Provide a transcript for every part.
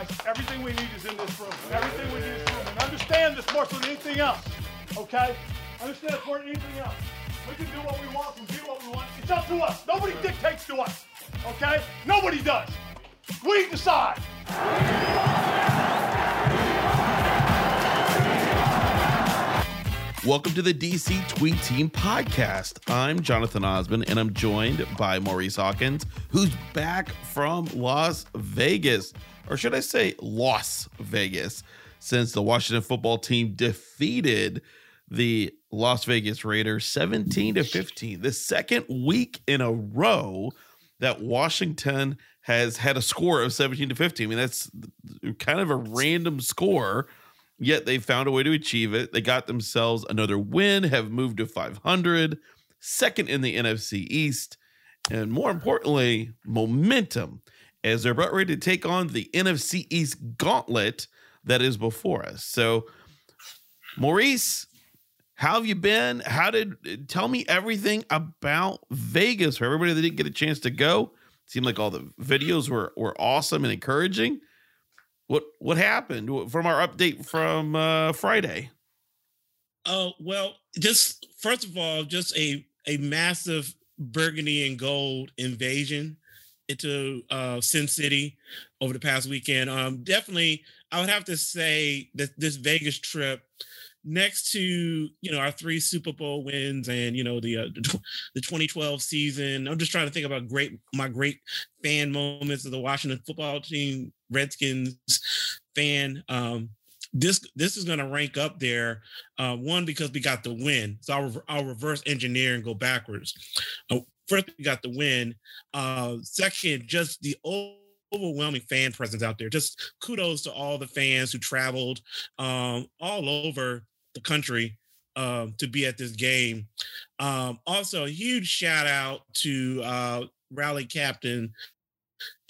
guys. Everything we need is in this room. Everything we need is in this room. And understand this more so than anything else, okay? Understand this more than anything else. We can do what we want, we can do what we want. It's up to us. Nobody dictates to us, okay? Nobody does. We decide. Welcome to the D.C. Tweet Team Podcast. I'm Jonathan Osmond, and I'm joined by Maurice Hawkins, who's back from Las Vegas, or should I say Las Vegas, since the Washington football team defeated the Las Vegas Raiders 17-15, the second week in a row that Washington has had a score of 17-15. I mean, that's kind of a random score. Yet they found a way to achieve it. They got themselves another win, have moved to 500, second in the NFC East, and more importantly, momentum as they're about ready to take on the NFC East gauntlet that is before us. So, Maurice, how have you been? Tell me everything about Vegas for everybody that didn't get a chance to go. It seemed like all the videos were awesome and encouraging. What happened from our update from Friday? Well, just first of all, just a massive burgundy and gold invasion into Sin City over the past weekend. Definitely, I would have to say that this Vegas trip, next to our three Super Bowl wins and the 2012 season, I'm just trying to think about my great fan moments of the Washington football team, Redskins fan. This is going to rank up there. One, because we got the win, so I'll reverse engineer and go backwards. First, we got the win. Second, just the overwhelming fan presence out there. Just kudos to all the fans who traveled all over the country to be at this game. Also, a huge shout out to rally captain,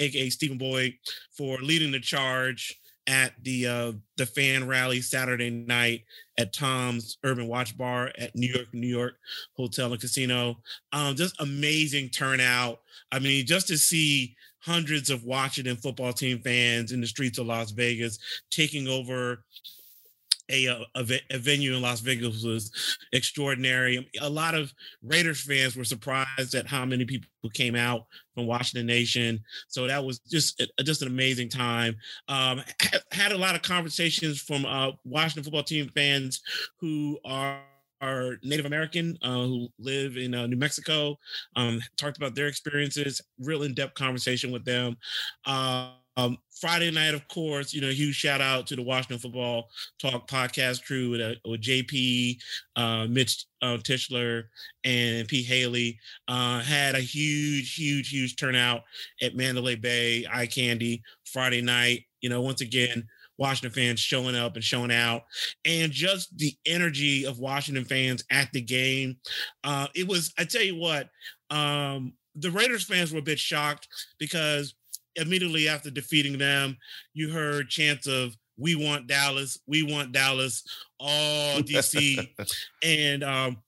aka Stephen Boyd, for leading the charge at the fan rally Saturday night at Tom's Urban Watch Bar at New York Hotel and Casino. Just amazing turnout. I mean, just to see hundreds of Washington football team fans in the streets of Las Vegas taking over a venue in Las Vegas was extraordinary. A lot of Raiders fans were surprised at how many people came out from Washington Nation. So that was just an amazing time. Had a lot of conversations from Washington football team fans who are Native American, who live in New Mexico, talked about their experiences, real in-depth conversation with them. Friday night, of course, huge shout out to the Washington Football Talk podcast crew with JP, Mitch Tischler, and P. Haley. Had a huge turnout at Mandalay Bay Eye Candy Friday night. Once again, Washington fans showing up and showing out, and just the energy of Washington fans at the game. It was, I tell you what, the Raiders fans were a bit shocked because immediately after defeating them, you heard chants of "We want Dallas," all DC, and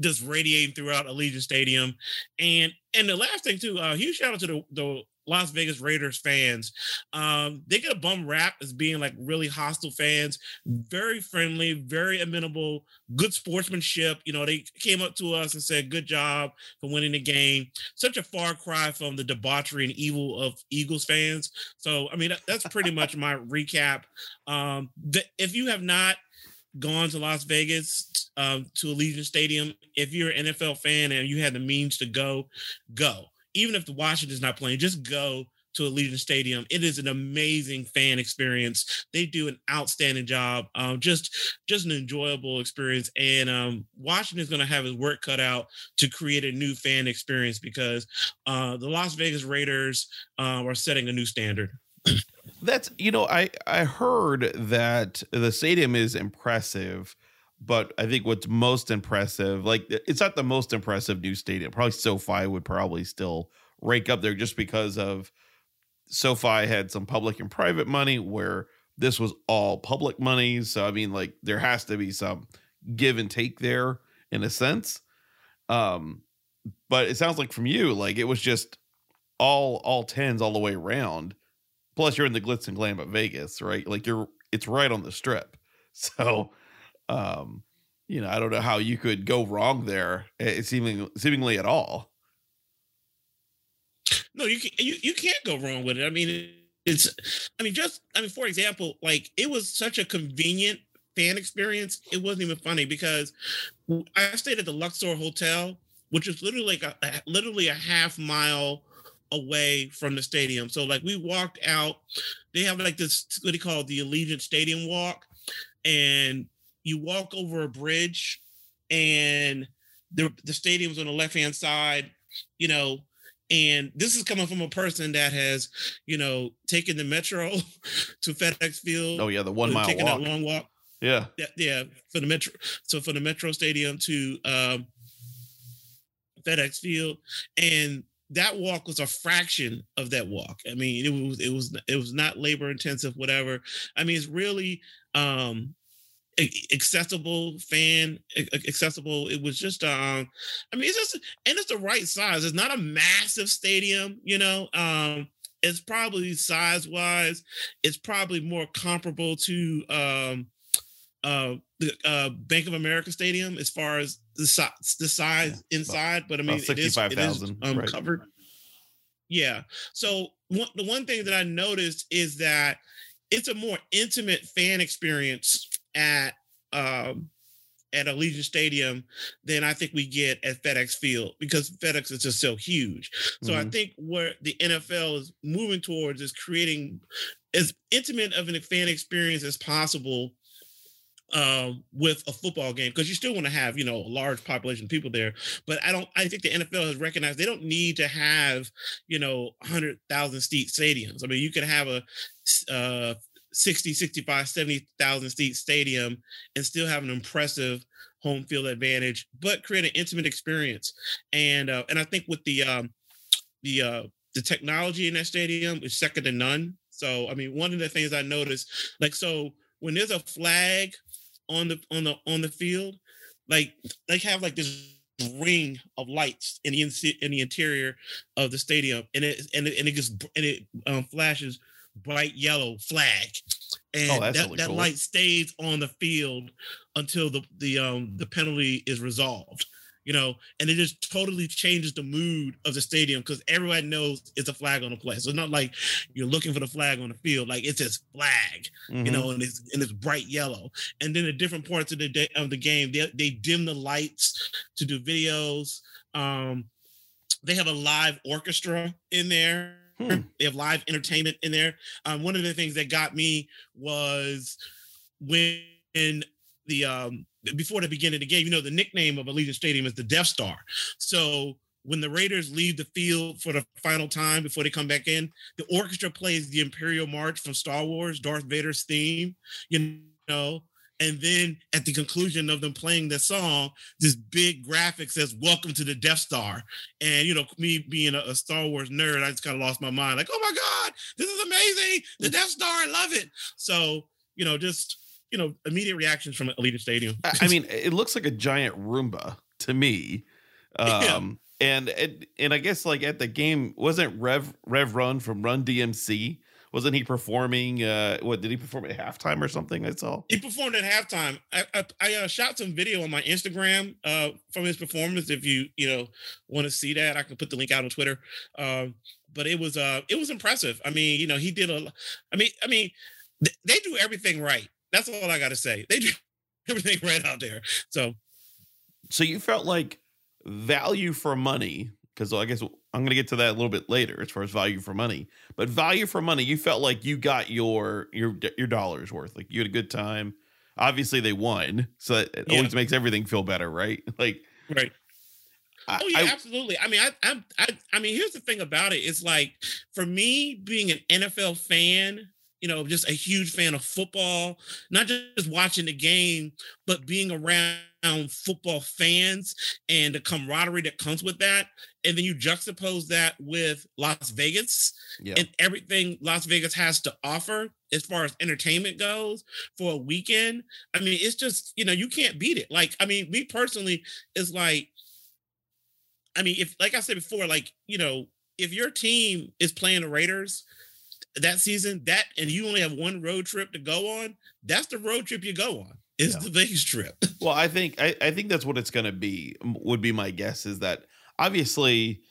just radiating throughout Allegiant Stadium. And the last thing too, huge shout out to the Las Vegas Raiders fans. They get a bum rap as being like really hostile fans, very friendly, very amenable, good sportsmanship. They came up to us and said, good job for winning the game. Such a far cry from the debauchery and evil of Eagles fans. So, I mean, that's pretty much my recap. If you have not gone to Las Vegas, to Allegiant Stadium, if you're an NFL fan and you had the means to go. Even if the Washington's not playing, just go to Allegiant Stadium. It is an amazing fan experience. They do an outstanding job. Just an enjoyable experience. And Washington's going to have his work cut out to create a new fan experience because the Las Vegas Raiders are setting a new standard. That's, I heard that the stadium is impressive, but I think what's most impressive, like it's not the most impressive new stadium. Probably SoFi would probably still rank up there just because of SoFi had some public and private money where this was all public money. So, I mean, like there has to be some give and take there in a sense. But it sounds like from you, like it was just all tens all the way around Plus, you're in the glitz and glam of Vegas, right? Like it's right on the strip. So, you know, I don't know how you could go wrong there, seemingly at all. No, you can't go wrong with it. I mean, for example, like it was such a convenient fan experience. It wasn't even funny because I stayed at the Luxor Hotel, which is literally like literally a half mile away from the stadium. So like we walked out, they have like this, what they call the Allegiant Stadium walk. And you walk over a bridge and the stadium's on the left-hand side, you know, and this is coming from a person that has, you know, taken the metro to FedEx Field. Oh yeah. The 1 mile walk. That long walk. Yeah. Yeah. For the metro. So from the metro stadium to FedEx Field. And that walk was a fraction of that walk. I mean, it was not labor intensive, whatever. I mean, it's really accessible. It was just, and it's the right size. It's not a massive stadium, you know. It's probably size wise, it's probably more comparable to the Bank of America Stadium as far as the size inside, but I mean, 65,000 right. Covered. Yeah. So the one thing that I noticed is that it's a more intimate fan experience at Allegiant Stadium than I think we get at FedEx Field because FedEx is just so huge. So I think where the NFL is moving towards is creating as intimate of a fan experience as possible with a football game, because you still want to have, you know, a large population of people there. But I think the NFL has recognized they don't need to have, you know, 100,000 seat stadiums. I mean, you can have a 60, 65, 70,000 seat stadium and still have an impressive home field advantage, but create an intimate experience. And I think with the technology in that stadium is second to none. So, I mean, one of the things I noticed, like, so when there's a flag on the field, like they have like this ring of lights in the interior of the stadium, and it flashes bright yellow flag, and that cool. Light stays on the field until the penalty is resolved, you know, and it just totally changes the mood of the stadium because everybody knows it's a flag on the play. So it's not like you're looking for the flag on the field, like it's this flag, you know, and it's bright yellow. And then at different parts of the day of the game, they dim the lights to do videos. They have a live orchestra in there. They have live entertainment in there. One of the things that got me was when the before the beginning of the game, you know, the nickname of Allegiant Stadium is the Death Star. So when the Raiders leave the field for the final time before they come back in, the orchestra plays the Imperial March from Star Wars, Darth Vader's theme, you know. And then at the conclusion of them playing the song, this big graphic says, "Welcome to the Death Star." And, you know, me being a Star Wars nerd, I just kind of lost my mind. Like, oh my God, this is amazing. The Death Star, I love it. So, you know, just, you know, immediate reactions from Allegiant Stadium. I mean, it looks like a giant Roomba to me. And I guess like at the game, wasn't Rev Run from Run DMC? Wasn't he performing? Did he perform at halftime or something? I saw he performed at halftime. I shot some video on my Instagram from his performance. If you know want to see that, I can put the link out on Twitter. But it was impressive. I mean, you know, he did a. I mean, they do everything right. That's all I got to say. They do everything right out there. So you felt like value for money, because I guess I'm going to get to that a little bit later as far as value for money, but value for money, you felt like you got your dollars worth. Like you had a good time. Obviously they won. So it always makes everything feel better. Right. Like, right. Absolutely. I mean, I mean, here's the thing about it. It's like, for me being an NFL fan, you know, just a huge fan of football, not just watching the game, but being around football fans and the camaraderie that comes with that. And then you juxtapose that with Las Vegas and everything Las Vegas has to offer as far as entertainment goes for a weekend. I mean, it's just, you know, you can't beat it. Like, I mean, me personally, it's like, I mean, if, like I said before, like, you know, if your team is playing the Raiders, that season, that, and you only have one road trip to go on, that's the road trip you go on, is the Vegas trip. Well, I think that's what it's going to be, would be my guess, is that obviously,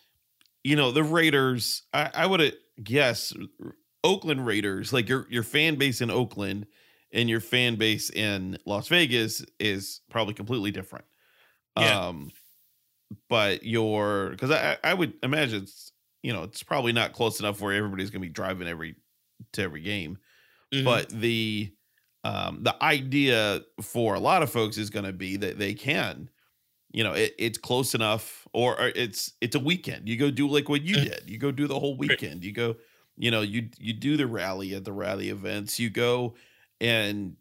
you know, the Raiders, I would guess Oakland Raiders, like your fan base in Oakland and your fan base in Las Vegas is probably completely different. Yeah. But because I would imagine it's, you know, it's probably not close enough where everybody's going to be driving to every game. Mm-hmm. But the idea for a lot of folks is going to be that they can, you know, it's close enough, or it's a weekend. You go do like what you did. You go do the whole weekend. You go, you know, you do the rally at the rally events. You go and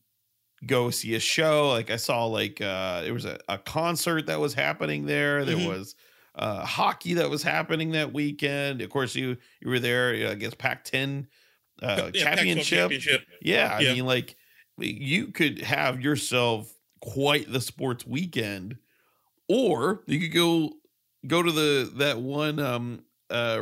go see a show. Like I saw, like there was a concert that was happening there. There mm-hmm. was hockey that was happening that weekend. Of course, you were there. I guess Pac-10 championship. Yeah, I mean, like, you could have yourself quite the sports weekend, or you could go to that one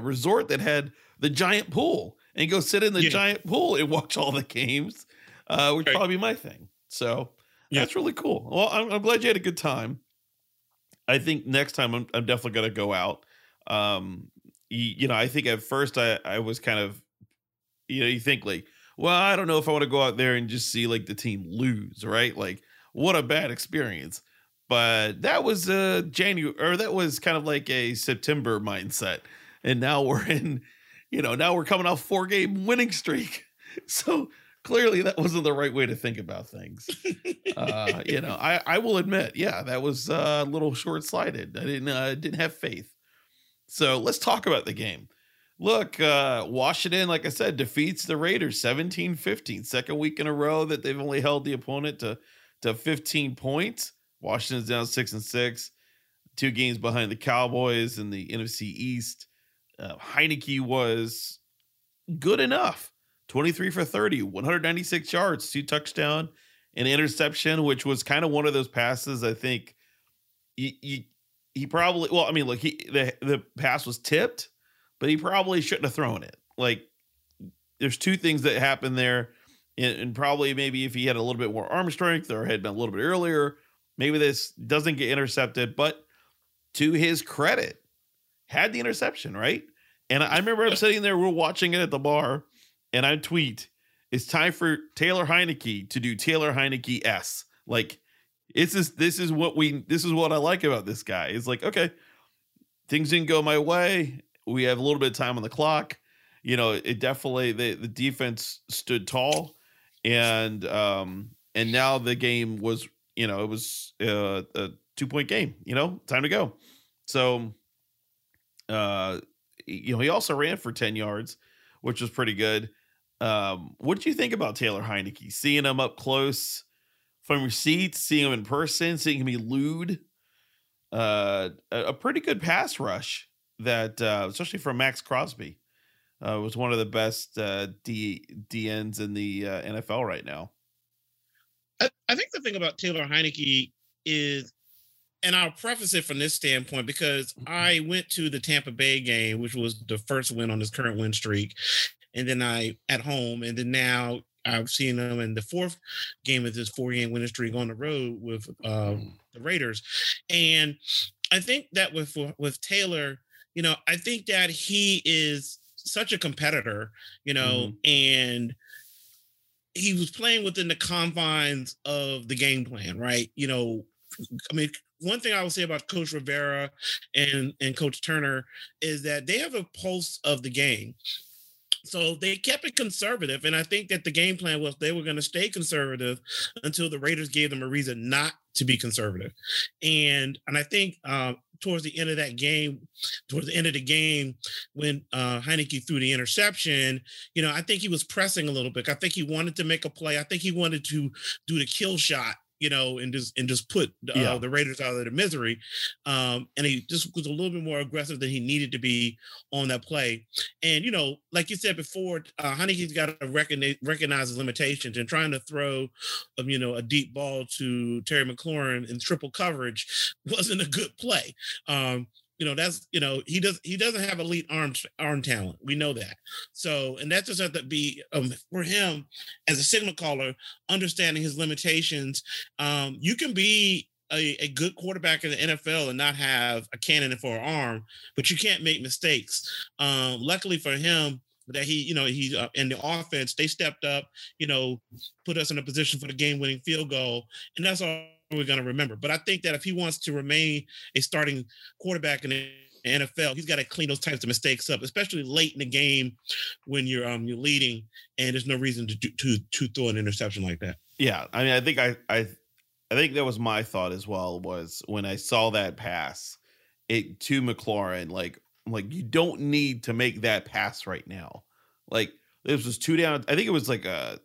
resort that had the giant pool and go sit in the giant pool and watch all the games, which would probably be my thing. So that's really cool. Well, I'm glad you had a good time. I think next time I'm definitely going to go out. You know, I think at first I was kind of, you know, you think like, well, I don't know if I want to go out there and just see like the team lose, right? Like, what a bad experience. But that was that was kind of like a September mindset. And now we're now we're coming off 4-game winning streak. So clearly that wasn't the right way to think about things. You know, I will admit, that was a little short-sighted. I didn't have faith. So let's talk about the game. Look, Washington, like I said, defeats the Raiders 17-15. Second week in a row that they've only held the opponent to 15 points. Washington's down 6-6, 2 games behind the Cowboys in the NFC East. Heinicke was good enough. 23 for 30, 196 yards, 2 touchdowns, an interception, which was kind of one of those passes. I think he probably, well, I mean, look, the pass was tipped, but he probably shouldn't have thrown it. Like, there's 2 things that happened there. And probably maybe if he had a little bit more arm strength or had been a little bit earlier, maybe this doesn't get intercepted. But to his credit, had the interception, right? And I remember I'm sitting there, we're watching it at the bar, and I tweet, it's time for Taylor Heinicke to do Taylor Heinicke-esque. Like, this is what I like about this guy. It's like, okay, things didn't go my way. We have a little bit of time on the clock. You know, it definitely, the defense stood tall, and now the game was, you know, it was a 2-point game, you know, time to go. So, you know, he also ran for 10 yards, which was pretty good. What did you think about Taylor Heinicke? Seeing him up close from your seats, seeing him in person, seeing him elude a pretty good pass rush. That especially from Max Crosby, was one of the best DNs in the NFL right now. I think the thing about Taylor Heinicke is, and I'll preface it from this standpoint, because I went to the Tampa Bay game, which was the first win on this current win streak, and then I at home, and then now I've seen them in the 4th game of this 4-game winning streak on the road with the Raiders, and I think that with Taylor. You know, I think that he is such a competitor, you know, mm-hmm. and he was playing within the confines of the game plan, right? You know, I mean, one thing I will say about Coach Rivera and Coach Turner is that they have a pulse of the game. So they kept it conservative, and I think that the game plan was they were going to stay conservative until the Raiders gave them a reason not to be conservative. And I think towards the end of the game, when Heinicke threw the interception, you know, I think he was pressing a little bit. I think he wanted to make a play. I think he wanted to do the kill shot, you know, and just put the Raiders out of the misery. And he just was a little bit more aggressive than he needed to be on that play. And, you know, like you said before, Heinicke's got to recognize his limitations, and trying to throw, you know, a deep ball to Terry McLaurin in triple coverage wasn't a good play. you know, that's, you know, he doesn't have elite arm talent. We know that. So, and that just has to be for him as a signal caller, understanding his limitations. You can be a good quarterback in the NFL and not have a cannon for an arm, but you can't make mistakes. Luckily for him, that he, you know, he in the offense, they stepped up, you know, put us in a position for the game-winning field goal, and that's all we're going to remember. But I think that if he wants to remain a starting quarterback in the NFL, he's got to clean those types of mistakes up, especially late in the game when you're leading, and there's no reason to throw an interception like that. Yeah, I mean, I think that was my thought as well, was when I saw that pass it to McLaurin, like you don't need to make that pass right now. Like, this was two down. I think it was like a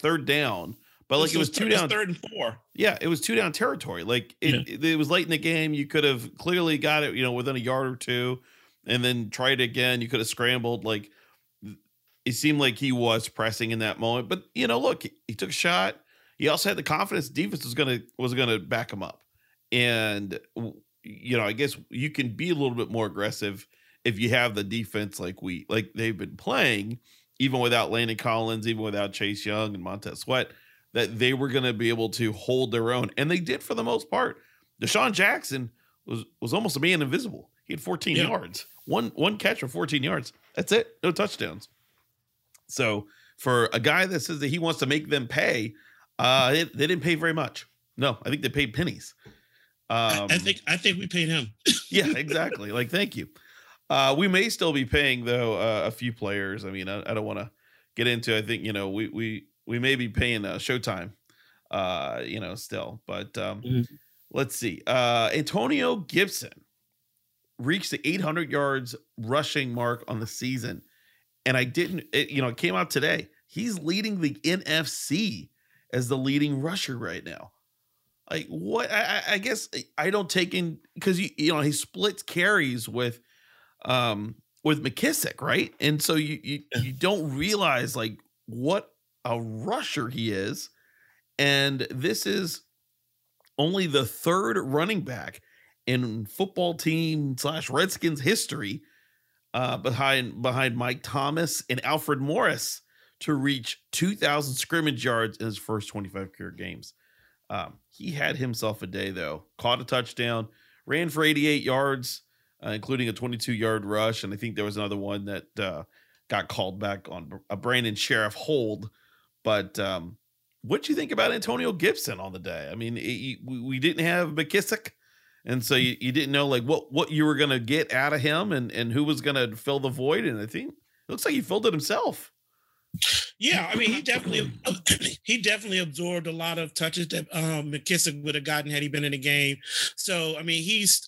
third down, but like it was two down, third and four. Yeah, it was two down territory. Like it was late in the game. You could have clearly got it, you know, within a yard or two, and then tried it again. You could have scrambled. Like, it seemed like he was pressing in that moment. But, you know, look, he took a shot. He also had the confidence defense was gonna back him up, and, you know, I guess you can be a little bit more aggressive if you have the defense like they've been playing, even without Landon Collins, even without Chase Young and Montez Sweat, that they were going to be able to hold their own. And they did for the most part. Deshaun Jackson was almost a man invisible. He had 14 yards, one catch for 14 yards. That's it. No touchdowns. So for a guy that says that he wants to make them pay, they didn't pay very much. No, I think they paid pennies. I think we paid him. Yeah, exactly. Like, thank you. We may still be paying though a few players. I mean, I don't want to get into. I think, you know, we may be paying Showtime, you know, still. But let's see. Antonio Gibson reached the 800 yards rushing mark on the season, and it came out today. He's leading the NFC as the leading rusher right now. Like, what? I guess I don't take in, because you know he splits carries with McKissick, right? And so you don't realize like what a rusher he is. And this is only the third running back in football team / Redskins history, behind Mike Thomas and Alfred Morris, to reach 2,000 scrimmage yards in his first 25 career games. He had himself a day, though. Caught a touchdown, ran for 88 yards, including a 22-yard rush. And I think there was another one that got called back on a Brandon Sheriff hold. But what do you think about Antonio Gibson on the day? I mean, we didn't have McKissick, and so you didn't know like what you were going to get out of him and who was going to fill the void. And I think it looks like he filled it himself. Yeah, I mean, he definitely absorbed a lot of touches that McKissick would have gotten had he been in the game. So, I mean, he's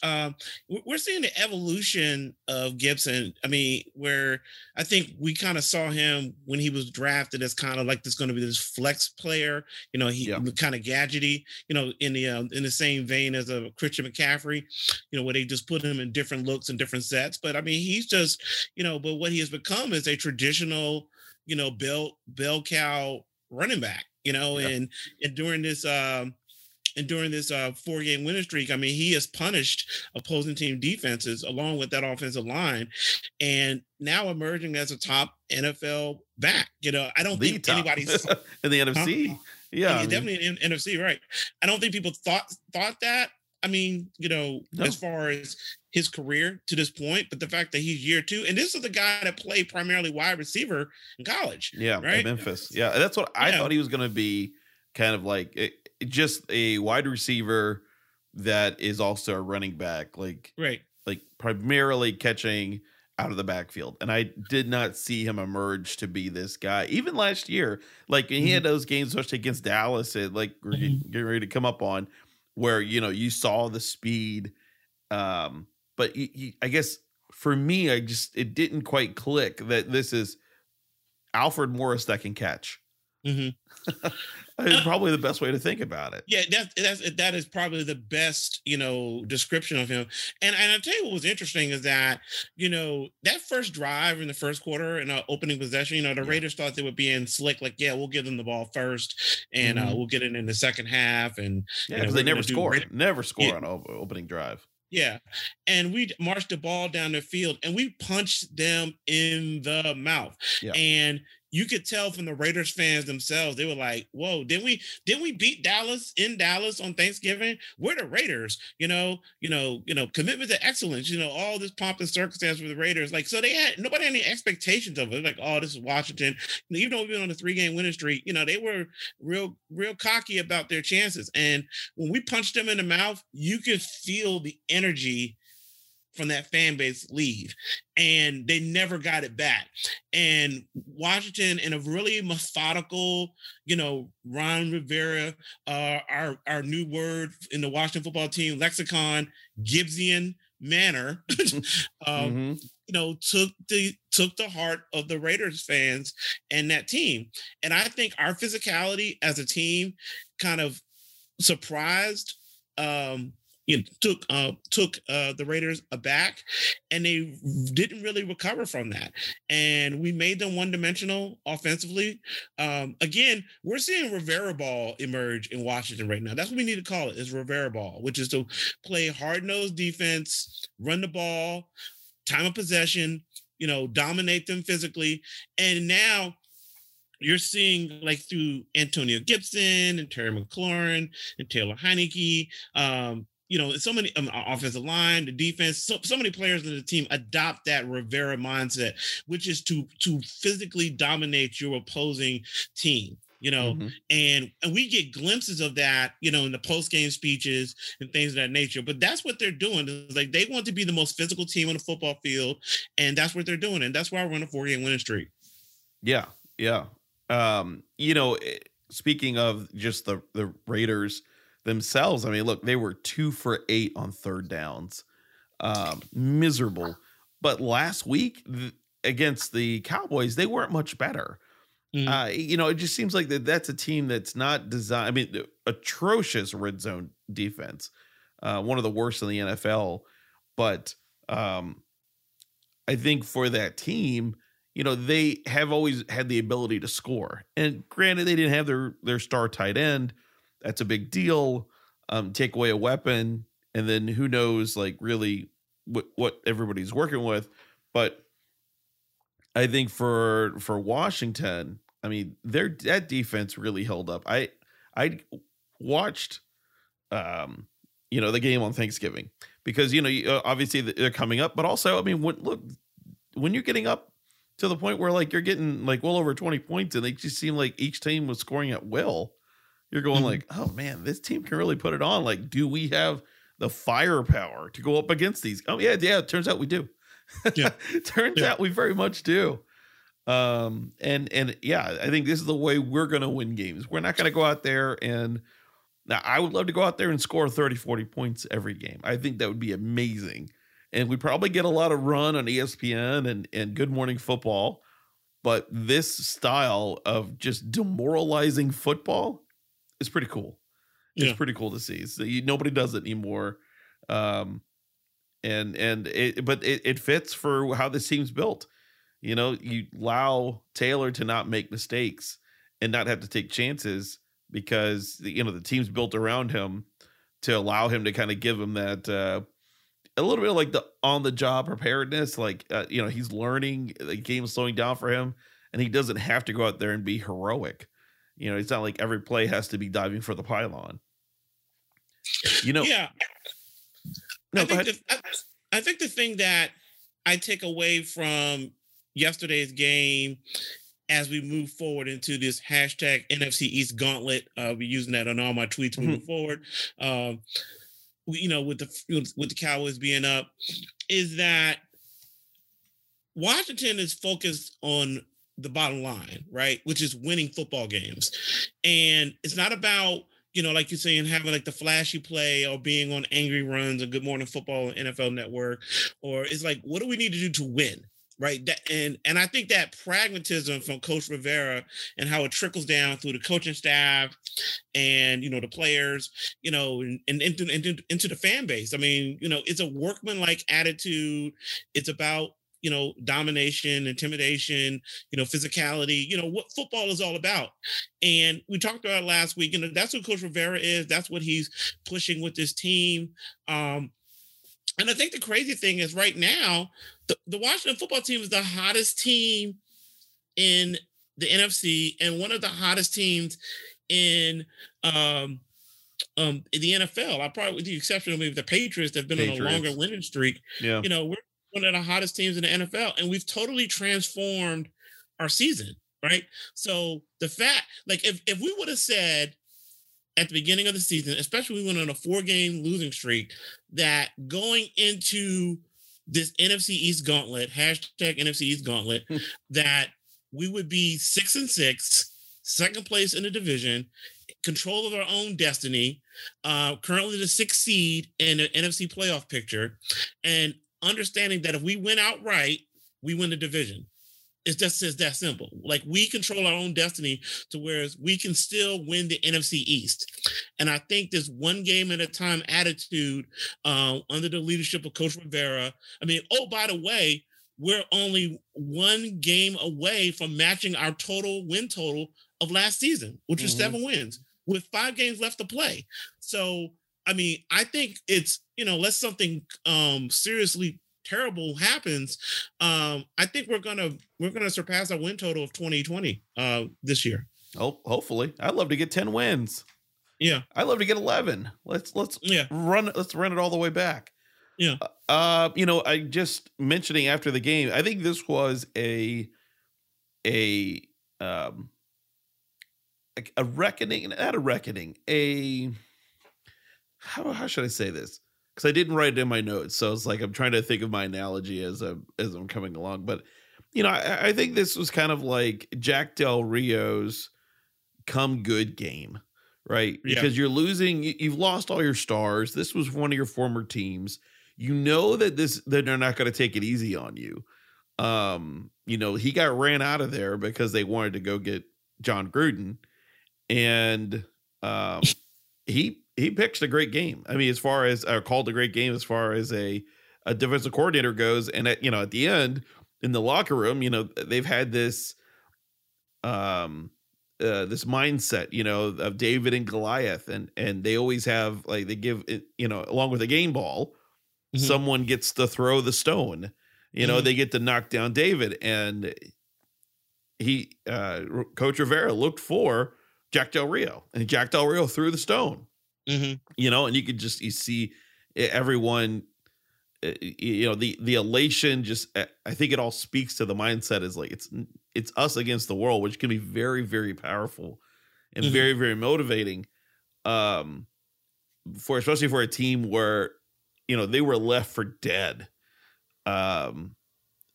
we're seeing the evolution of Gibson. I mean, where I think we kind of saw him when he was drafted as kind of like this going to be this flex player. You know, he kind of gadgety. You know, in the same vein as a Christian McCaffrey. You know, where they just put him in different looks and different sets. But I mean, he's just, you know, but what he has become is a traditional, you know, bell cow running back, you know, and during this, four-game winning streak, I mean, he has punished opposing team defenses along with that offensive line, and now emerging as a top NFL back. You know, I don't think anybody's in the NFC. Yeah, I mean, definitely in NFC, right? I don't think people thought that. I mean, you know, as far as his career to this point, but the fact that he's year two, and this is the guy that played primarily wide receiver in college. Yeah, right? At Memphis. Yeah, that's what I thought he was going to be, kind of like just a wide receiver that is also a running back, like primarily catching out of the backfield. And I did not see him emerge to be this guy. Even last year, like he had those games, especially against Dallas, and like getting ready to come up on, where, you know, you saw the speed, but I guess for me, it didn't quite click that this is Alfred Morris that can catch. Mm-hmm. It's probably the best way to think about it. Yeah, that is probably the best, you know, description of him. And I'll tell you what was interesting is that, you know, that first drive in the first quarter and opening possession, you know, the Raiders thought they would be in slick, like, yeah, we'll give them the ball first, and we'll get it in the second half. And because they never score on opening drive. Yeah. And we marched the ball down the field and we punched them in the mouth. Yeah. And you could tell from the Raiders fans themselves, they were like, whoa, didn't we beat Dallas in Dallas on Thanksgiving? We're the Raiders, commitment to excellence, all this pomp and circumstance with the Raiders. Like, so they had nobody had any expectations of it. Like, oh, this is Washington. Even though we've been on a 3-game winning streak, they were real cocky about their chances. And when we punched them in the mouth, you could feel the energy from that fan base leave, and they never got it back. And Washington, in a really methodical, Ron Rivera, our new word in the Washington football team lexicon, Gibbsian manner, took the heart of the Raiders fans and that team. And I think our physicality as a team kind of surprised, took the Raiders aback, and they didn't really recover from that. And we made them one-dimensional offensively. Again, we're seeing Rivera ball emerge in Washington right now. That's what we need to call it, is Rivera ball, which is to play hard-nosed defense, run the ball, time of possession, dominate them physically. And now you're seeing, like, through Antonio Gibson and Terry McLaurin and Taylor Heinicke, so many offensive line, the defense, so many players in the team adopt that Rivera mindset, which is to physically dominate your opposing team, and we get glimpses of that, in the post-game speeches and things of that nature. But that's what they're doing. It's like they want to be the most physical team on the football field, and that's what they're doing. And that's why we're on a 4-game winning streak. Yeah, yeah. Speaking of just the Raiders themselves, I mean, look, they were 2 for 8 on third downs, miserable. But last week against the Cowboys, they weren't much better. It just seems like that's a team that's not designed. I mean, atrocious red zone defense, one of the worst in the NFL. But I think for that team, they have always had the ability to score. And granted, they didn't have their star tight end. That's a big deal. Take away a weapon, and then who knows, like, really what everybody's working with. But I think for Washington, I mean, that defense really held up. I watched, the game on Thanksgiving because, obviously they're coming up, but also, I mean, when you're getting up to the point where, like, you're getting, like, well over 20 points, and they just seem like each team was scoring at will. You're going like, oh, man, this team can really put it on. Like, do we have the firepower to go up against these? Oh, yeah. It turns out we do. Yeah. Turns out we very much do. I think this is the way we're going to win games. We're not going to go out there and – now, I would love to go out there and score 30, 40 points every game. I think that would be amazing. And we probably get a lot of run on ESPN and Good Morning Football. But this style of just demoralizing football – it's pretty cool. It's pretty cool to see. So nobody does it anymore. But it fits for how this team's built. You allow Taylor to not make mistakes and not have to take chances because the team's built around him to allow him to kind of give him that a little bit of, like, the on the job preparedness. Like, he's learning, the game's slowing down for him, and he doesn't have to go out there and be heroic. It's not like every play has to be diving for the pylon. Yeah. No, I think the thing that I take away from yesterday's game as we move forward into this hashtag NFC East gauntlet, I'll be using that on all my tweets moving forward. With the Cowboys being up, is that Washington is focused on the bottom line, right? Which is winning football games. And it's not about, like you're saying, having, like, the flashy play or being on angry runs or Good Morning Football on NFL Network, or it's like, what do we need to do to win? Right. And I think that pragmatism from Coach Rivera and how it trickles down through the coaching staff and, the players, and into the fan base. I mean, it's a workmanlike attitude. It's about, domination, intimidation, physicality, what football is all about. And we talked about it last week, that's what Coach Rivera is. That's what he's pushing with this team. And I think the crazy thing is right now, the Washington football team is the hottest team in the NFC and one of the hottest teams in the NFL. I probably, with the exception of maybe the Patriots, have been on a longer winning streak. Yeah. You know, we're one of the hottest teams in the NFL, and we've totally transformed our season, right? So the fact, like, if we would have said at the beginning of the season, especially we went on a 4-game losing streak, that going into this NFC East gauntlet, hashtag NFC East gauntlet, that we would be 6-6, second place in the division, control of our own destiny, currently the 6th seed in the NFC playoff picture, and understanding that if we win outright, we win the division. It's just that simple. Like, we control our own destiny to whereas we can still win the NFC East. And I think this one game at a time attitude under the leadership of Coach Rivera. I mean, oh, by the way, we're only one game away from matching our total win total of last season, which is 7 wins with 5 games left to play. So, I mean, I think it's, you know, unless something seriously terrible happens, I think we're gonna surpass our win total of 2020 this year. Oh, hopefully. I'd love to get 10 wins. Yeah, I'd love to get 11. Let's run it all the way back. Yeah. You know, I just mentioning after the game, I think this was a reckoning, not a reckoning, how should I say this? Because I didn't write it in my notes, so it's like I'm trying to think of my analogy as I'm coming along. But, you know, I think this was kind of like Jack Del Rio's come good game, right? Yeah. Because you're losing, you've lost all your stars. This was one of your former teams. You know that they're not going to take it easy on you. You know, he got ran out of there because they wanted to go get John Gruden, and he pitched a great game. I mean, as far as called a great game, as far as a defensive coordinator goes. And at, you know, at the end in the locker room, you know, they've had this, this mindset, you know, of David and Goliath, and they always have, like, they give it, you know, along with a game ball, someone gets to throw the stone, you know, they get to knock down David, and he, Coach Rivera looked for Jack Del Rio, and Jack Del Rio threw the stone. You know, and you could just, you see everyone, you know, the elation, just, I think it all speaks to the mindset is like, it's us against the world, which can be very, very powerful and very, very motivating, especially for a team where, you know, they were left for dead. You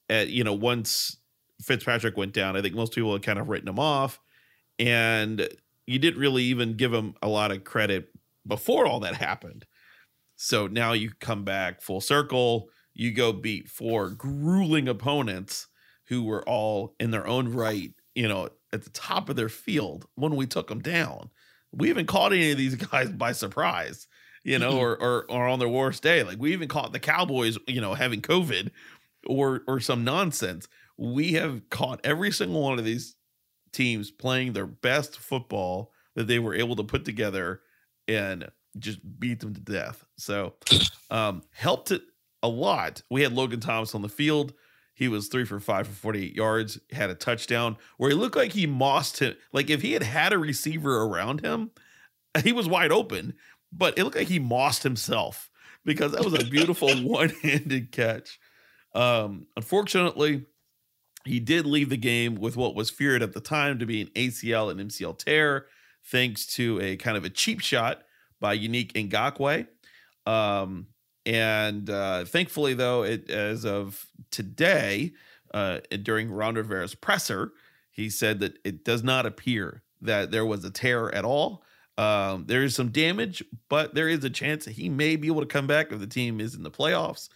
know, once Fitzpatrick went down, I think most people had kind of written him off, and you didn't really even give him a lot of credit before all that happened. So now you come back full circle, you go beat 4 grueling opponents who were all in their own right, you know, at the top of their field when we took them down. We haven't caught any of these guys by surprise, you know, or on their worst day. Like, we even caught the Cowboys, you know, having COVID or some nonsense. We have caught every single one of these teams playing their best football that they were able to put together, and just beat them to death. So helped it a lot. We had Logan Thomas on the field. He was 3 for 5 for 48 yards, had a touchdown where he looked like he mossed him. Like, if he had a receiver around him, he was wide open, but it looked like he mossed himself, because that was a beautiful one-handed catch. Unfortunately, he did leave the game with what was feared at the time to be an ACL and MCL tear, thanks to a kind of a cheap shot by Unique Ngakwe. Thankfully, though, as of today, during Ron Rivera's presser, he said that it does not appear that there was a tear at all. There is some damage, but there is a chance that he may be able to come back if the team is in the playoffs,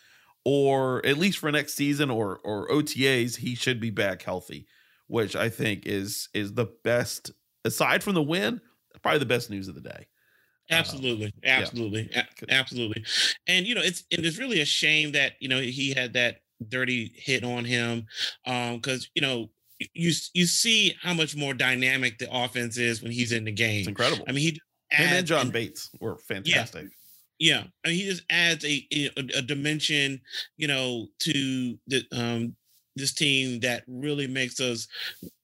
or at least for next season or OTAs. He should be back healthy, which I think is the best. Aside from the win, probably the best news of the day. Absolutely. And, you know, it is really a shame that, you know, he had that dirty hit on him, because, you know, you see how much more dynamic the offense is when he's in the game. It's incredible. I mean, him and John Bates were fantastic. Yeah. Yeah, I mean, he just adds a dimension, you know, to the this team that really makes us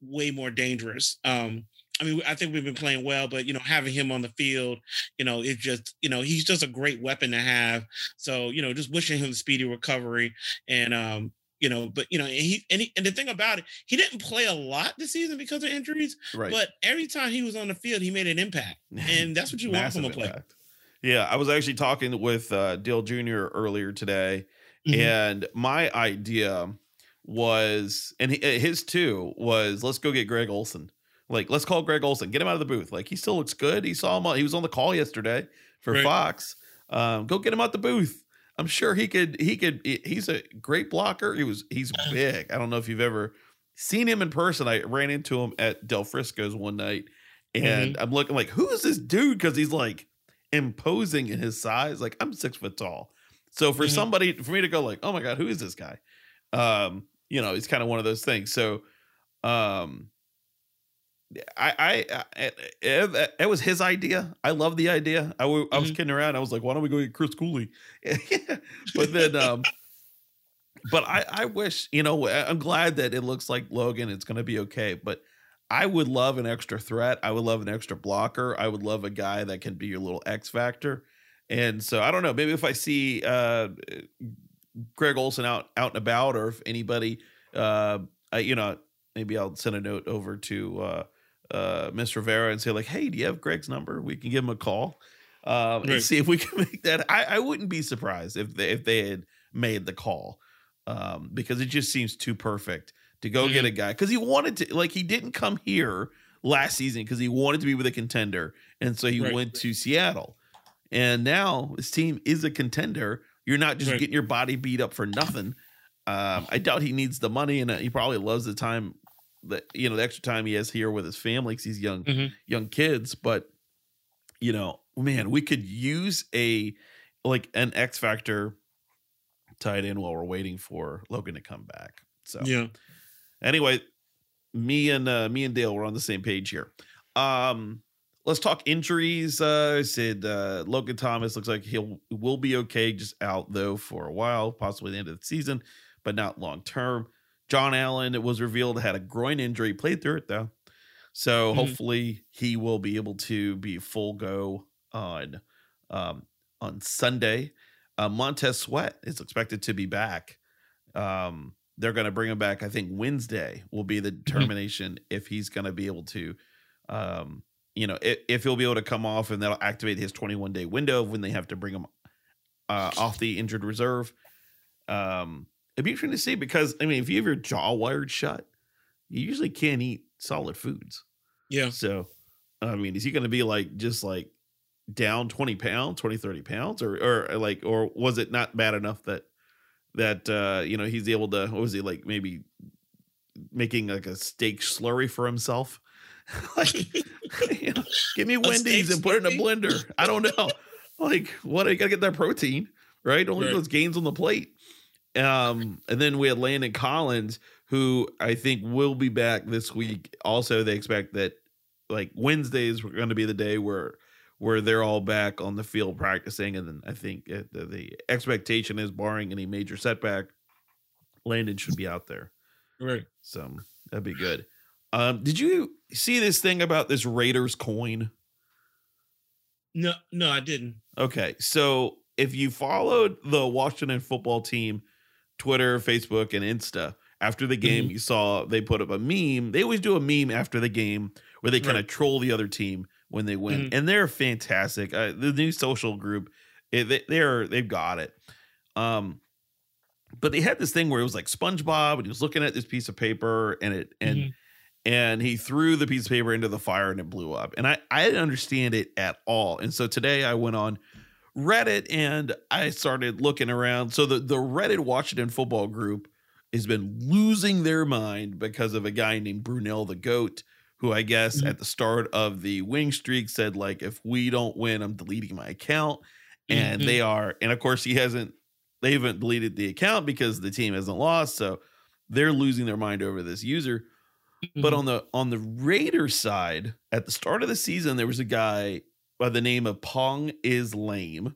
way more dangerous. I mean, I think we've been playing well, but, you know, having him on the field, you know, it's just, you know, he's just a great weapon to have. So, you know, just wishing him speedy recovery. And, you know, but, you know, and the thing about it, he didn't play a lot this season because of injuries. Right. But every time he was on the field, he made an impact. And that's what you want from a player. Yeah. I was actually talking with Dale Jr. earlier today. Mm-hmm. And my idea was, and his too, was let's go get Greg Olsen. Like, let's call Greg Olsen, get him out of the booth. Like, he still looks good. He saw him. He was on the call yesterday for right. Fox. Go get him out the booth. I'm sure he could, he's a great blocker. He's big. I don't know if you've ever seen him in person. I ran into him at Del Frisco's one night and mm-hmm. I'm looking like, who is this dude? Cause he's like imposing in his size. Like, I'm 6 foot tall. So for mm-hmm. somebody, for me to go like, oh my God, who is this guy? You know, it's kind of one of those things. So, it was his idea. I love the idea. I was kidding around. I was like, why don't we go get Chris Cooley? But then, but I wish, you know, I'm glad that it looks like Logan, it's going to be okay, but I would love an extra threat. I would love an extra blocker. I would love a guy that can be your little X factor. And so I don't know, maybe if I see, Greg Olsen out and about, or if anybody, you know, maybe I'll send a note over to, Miss Rivera and say like, hey, do you have Greg's number? We can give him a call right. and see if we can make that. I wouldn't be surprised if they had made the call because it just seems too perfect to go mm-hmm. get a guy. Cause he wanted to, like, he didn't come here last season cause he wanted to be with a contender. And so he right. went to Seattle and now his team is a contender. You're not just right. getting your body beat up for nothing. I doubt he needs the money and he probably loves the time that, you know, the extra time he has here with his family because he's young, mm-hmm. young kids. But, you know, man, we could use an X factor tied in while we're waiting for Logan to come back. So yeah. Anyway, me and Dale were on the same page here. Let's talk injuries. I said Logan Thomas looks like will be okay, just out though for a while, possibly the end of the season, but not long term. John Allen, it was revealed, had a groin injury, played through it though. So mm-hmm. hopefully he will be able to be full go on Sunday. Montez Sweat is expected to be back. They're going to bring him back. I think Wednesday will be the determination mm-hmm. if he's going to be able to, you know, if he'll be able to come off, and that'll activate his 21-day window when they have to bring him off the injured reserve. It'd be interesting to see because, I mean, if you have your jaw wired shut, you usually can't eat solid foods. Yeah. So, I mean, is he going to be like just like down 20 pounds, 30 pounds or was it not bad enough that you know, he's able to, what was he like, maybe making like a steak slurry for himself? Like, you know, give me Wendy's and put it in a blender. I don't know. Like, what? I got to get that protein, right? Only right. those gains on the plate. And then we had Landon Collins, who I think will be back this week. Also, they expect that like Wednesdays were going to be the day where they're all back on the field practicing. And then I think the expectation is, barring any major setback, Landon should be out there. Right. So that'd be good. Did you see this thing about this Raiders coin? No, I didn't. Okay. So if you followed the Washington football team, Twitter, Facebook, and Insta. After the game, mm-hmm. you saw they put up a meme. They always do a meme after the game where they kind of right. troll the other team when they win. Mm-hmm. And they're fantastic. The new social group, they've got it. But they had this thing where it was like SpongeBob, and he was looking at this piece of paper, and he threw the piece of paper into the fire, and it blew up. And I didn't understand it at all. And so today I went on Reddit and I started looking around. So the Reddit Washington football group has been losing their mind because of a guy named Brunel the Goat, who I guess mm-hmm. at the start of the winning streak said like, if we don't win, I'm deleting my account. And mm-hmm. and of course they haven't deleted the account because the team hasn't lost. So they're losing their mind over this user. Mm-hmm. But on the Raiders side, at the start of the season, there was a guy by the name of Pong is Lame,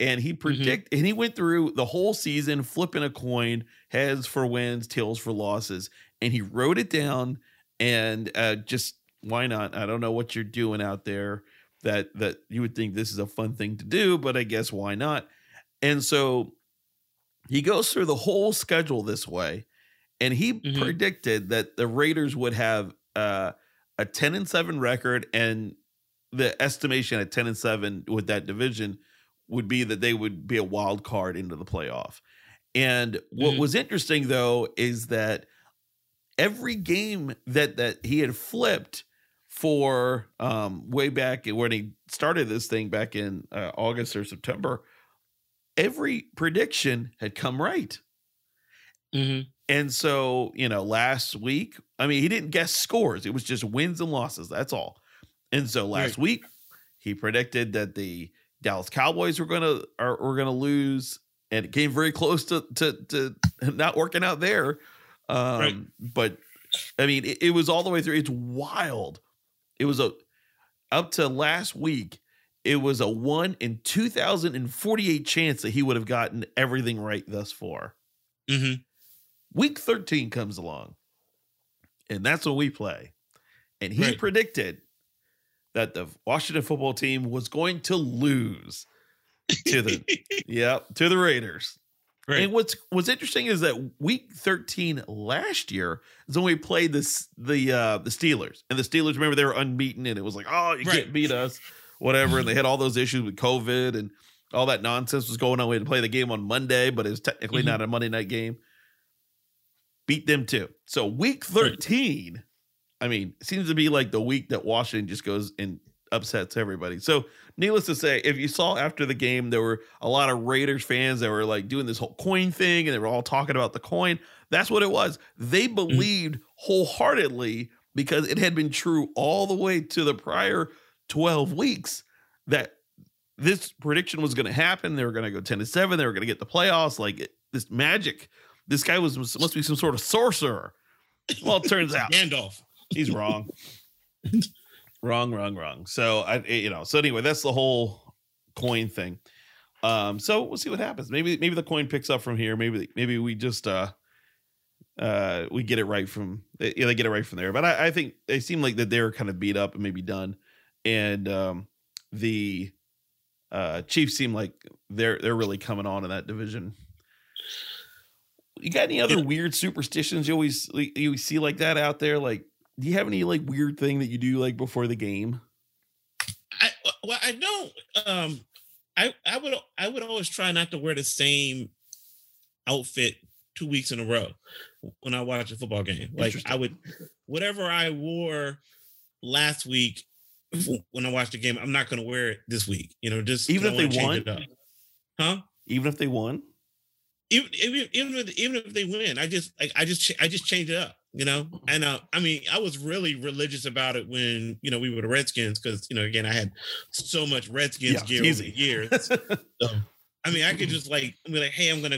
And he predicted, and he went through the whole season flipping a coin, heads for wins, tails for losses. And he wrote it down. And just why not? I don't know what you're doing out there that you would think this is a fun thing to do, but I guess why not? And so he goes through the whole schedule this way. And he predicted that the Raiders would have a 10-7 record, and the estimation at 10-7 with that division would be that they would be a wild card into the playoff. And what was interesting, though, is that every game that he had flipped for way back when he started this thing back in August or September, every prediction had come right. And so, last week, I mean, he didn't guess scores. It was just wins and losses. That's all. And so last week he predicted that the Dallas Cowboys were going to lose. And it came very close to not working out there. But I mean, it was all the way through. It's wild. It was up to last week. It was a 1 in 2,048 chance that he would have gotten everything right thus far. Week 13 comes along, and that's when we play. And he predicted that the Washington football team was going to lose to the Raiders. And what's interesting is that week 13 last year is when we played the Steelers. And the Steelers, remember, they were unbeaten, and it was like, oh, you can't beat us, whatever. And they had all those issues with COVID and all that nonsense was going on. We had to play the game on Monday, but it was technically not a Monday night game. Beat them too. So week 13, I mean, it seems to be like the week that Washington just goes and upsets everybody. So needless to say, if you saw after the game, there were a lot of Raiders fans that were like doing this whole coin thing, and they were all talking about the coin. That's what it was. They believed wholeheartedly, because it had been true all the way to the prior 12 weeks that this prediction was going to happen. They were going to go 10-7. They were going to get the playoffs. Like this magic. This guy must be some sort of sorcerer. Well, it turns out Gandalf. He's wrong. wrong. So so anyway, that's the whole coin thing. So we'll see what happens. Maybe the coin picks up from here. Maybe we just we get it right from they get it right from there. But I think they seem like that they're kind of beat up and maybe done. And the Chiefs seem like they're really coming on in that division. You got any other weird superstitions you always see like that out there? Like, do you have any like weird thing that you do like before the game? I don't. I would always try not to wear the same outfit 2 weeks in a row when I watch a football game. Like whatever I wore last week when I watched the game, I'm not going to wear it this week. Just even if they won, huh? Even if they won. Even if they win, I just changed it up, And I mean, I was really religious about it when we were the Redskins, because again, I had so much Redskins gear over the years. So, I mean, I could just hey,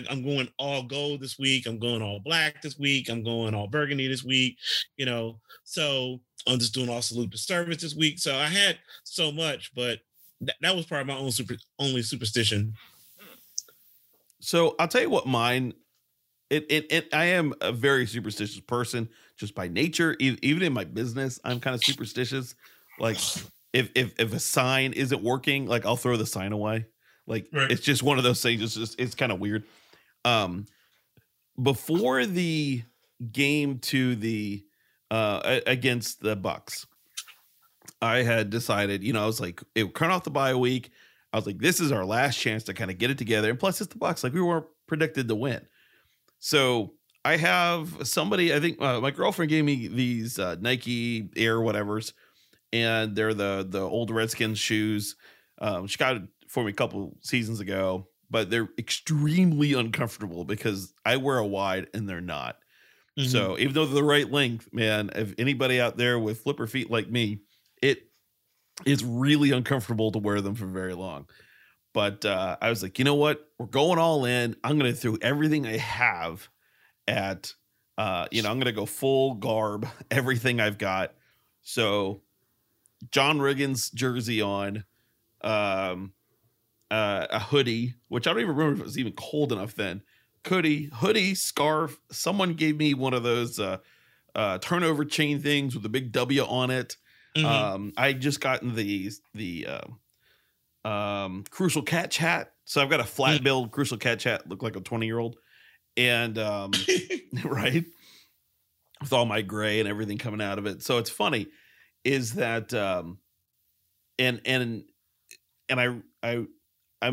I'm going all gold this week. I'm going all black this week. I'm going all burgundy this week. So I'm just doing all salute to service this week. So I had so much, but that was probably my own only superstition. So I'll tell you what mine. I am a very superstitious person just by nature. Even in my business, I'm kind of superstitious. Like if a sign isn't working, like I'll throw the sign away. Like it's just one of those things. It's kind of weird. Before the game to the against the Bucks, I had decided. I was like, it would cut off the bye week. I was like, this is our last chance to kind of get it together. And plus it's the Bucks. Like we weren't predicted to win. So I have somebody, I think my girlfriend gave me these Nike Air whatevers. And they're the old Redskins shoes. She got it for me a couple seasons ago, but they're extremely uncomfortable because I wear a wide and they're not. Mm-hmm. So even though they're the right length, man, if anybody out there with flipper feet like me, it's really uncomfortable to wear them for very long. But I was like, you know what? We're going all in. I'm going to throw everything I have at, I'm going to go full garb, everything I've got. So John Riggins jersey on, a hoodie, which I don't even remember if it was even cold enough then. Hoodie, scarf. Someone gave me one of those turnover chain things with a big W on it. Mm-hmm. I just gotten the Crucial Catch hat. So I've got a flat billed Crucial Catch hat, look like a 20-year-old. And right. With all my gray and everything coming out of it. So it's funny is that and I'm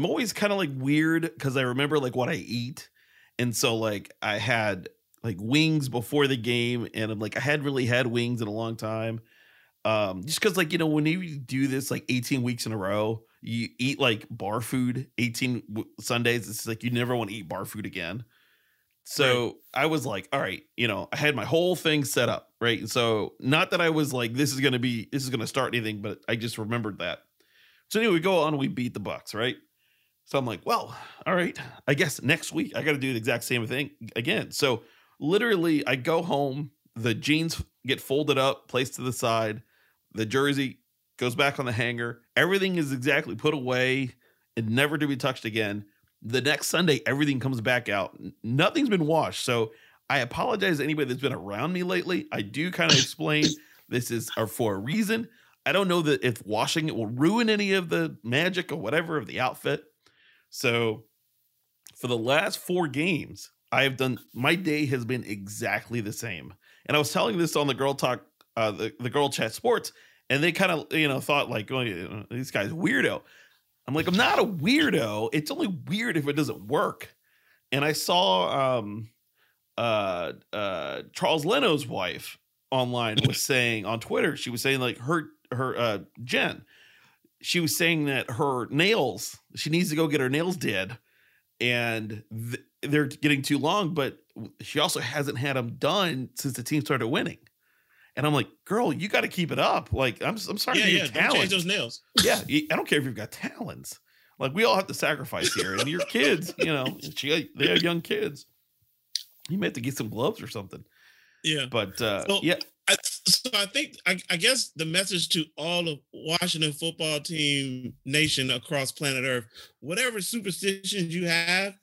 always kind of like weird because I remember like what I eat. And so like I had like wings before the game and I'm like, I hadn't really had wings in a long time. Just because like, you know, when you do this like 18 weeks in a row, you eat like bar food 18 Sundays. It's like you never want to eat bar food again. So right. I was like, all right, you know, I had my whole thing set up, right? And so not that I was like, this is going to start anything, but I just remembered that. So anyway, we go on, we beat the Bucs, right? So I'm like, well, all right, I guess next week I got to do the exact same thing again. So literally I go home, the jeans get folded up, placed to the side, the jersey goes back on the hanger. Everything is exactly put away and never to be touched again. The next Sunday, everything comes back out. Nothing's been washed. So I apologize to anybody that's been around me lately. I do kind of explain this is for a reason. I don't know that if washing it will ruin any of the magic or whatever of the outfit. So for the last 4 games, I have done, my day has been exactly the same. And I was telling this on the Girl Talk, the Girl Chat Sports, and they kind of, you know, thought like, oh, you know, this guy's weirdo. I'm like, I'm not a weirdo. It's only weird if it doesn't work. And I saw Charles Leno's wife online was saying on Twitter, she was saying like her Jen, she was saying that her nails, she needs to go get her nails did and they're getting too long, but she also hasn't had them done since the team started winning. And I'm like, girl, you got to keep it up. Like, I'm sorry for your talent. Change those nails. Yeah, I don't care if you've got talents. Like, we all have to sacrifice here. And your kids, you know, they have young kids. You may have to get some gloves or something. Yeah. But, yeah. I guess the message to all of Washington football team nation across planet Earth, whatever superstitions you have,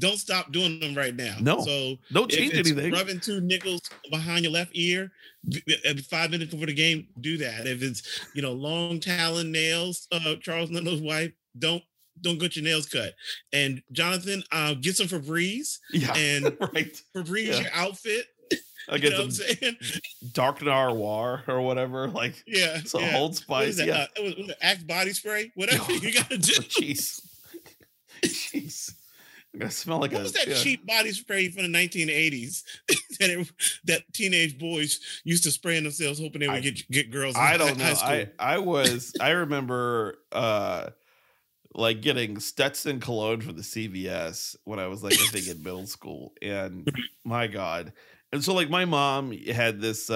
don't stop doing them right now. No, so don't change anything. Rubbing 2 nickels behind your left ear 5 minutes before the game, do that. If it's, you know, long talon nails, Charles Leno's wife, don't get your nails cut. And Jonathan, get some Febreze. Yeah, and right. Febreze your outfit. I get some Dark Noir or whatever. Like, yeah, some Old Spice. Yeah, it was Axe body spray. Whatever you gotta do. Jeez. I'm gonna smell like was that cheap body spray from the 1980s that teenage boys used to spray in themselves, hoping they would get girls. I don't know. I remember like getting Stetson cologne from the CVS when I was like, I think in middle school, and my God. And so like my mom had this,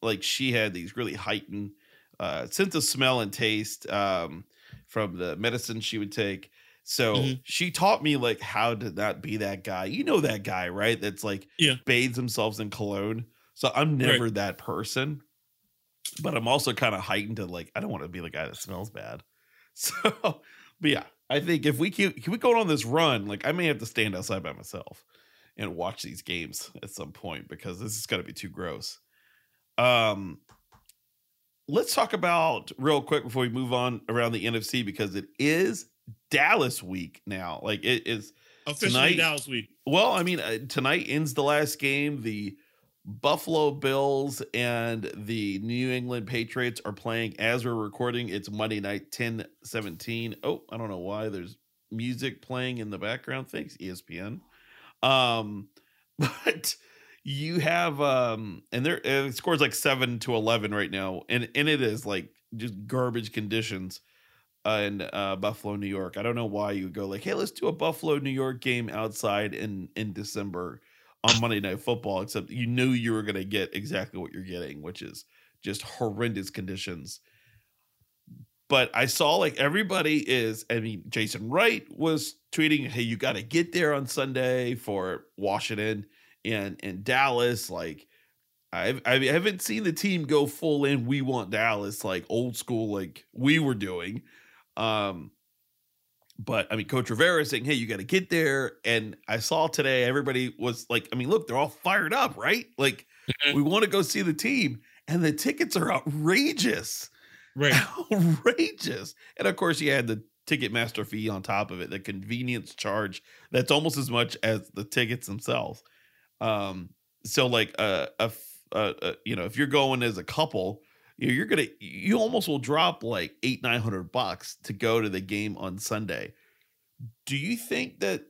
like she had these really heightened sense of smell and taste from the medicine she would take. So she taught me like how to not be that guy. You know that guy, right? That's like bathes themselves in cologne. So I'm never that person, but I'm also kind of heightened to like, I don't want to be the guy that smells bad. So, but yeah, I think if we keep going on this run, like I may have to stand outside by myself and watch these games at some point because this is going to be too gross. Let's talk about real quick before we move on around the NFC because it is Dallas week now. Like it is officially tonight, Dallas week. Well, I mean, tonight ends the last game. The Buffalo Bills and the New England Patriots are playing as we're recording. It's Monday night, 10-17. Oh, I don't know why there's music playing in the background. Thanks, ESPN. But you have and there it scores like 7-11 right now, and it is like just garbage conditions. In Buffalo, New York. I don't know why you go like, hey, let's do a Buffalo, New York game outside in December on Monday Night Football, except you knew you were going to get exactly what you're getting, which is just horrendous conditions. But I saw like everybody Jason Wright was tweeting, hey, you got to get there on Sunday for Washington and Dallas. Like I haven't seen the team go full in. We want Dallas, like old school, like we were doing. But, I mean, Coach Rivera is saying, hey, you got to get there. And I saw today everybody was like, I mean, look, they're all fired up, right? Like, we want to go see the team. And the tickets are outrageous. Right. Outrageous. And, of course, you had the Ticketmaster fee on top of it, the convenience charge. That's almost as much as the tickets themselves. So, like, you know, if you're going as a couple, you're gonna, you almost will drop like $800-900 to go to the game on Sunday. Do you think that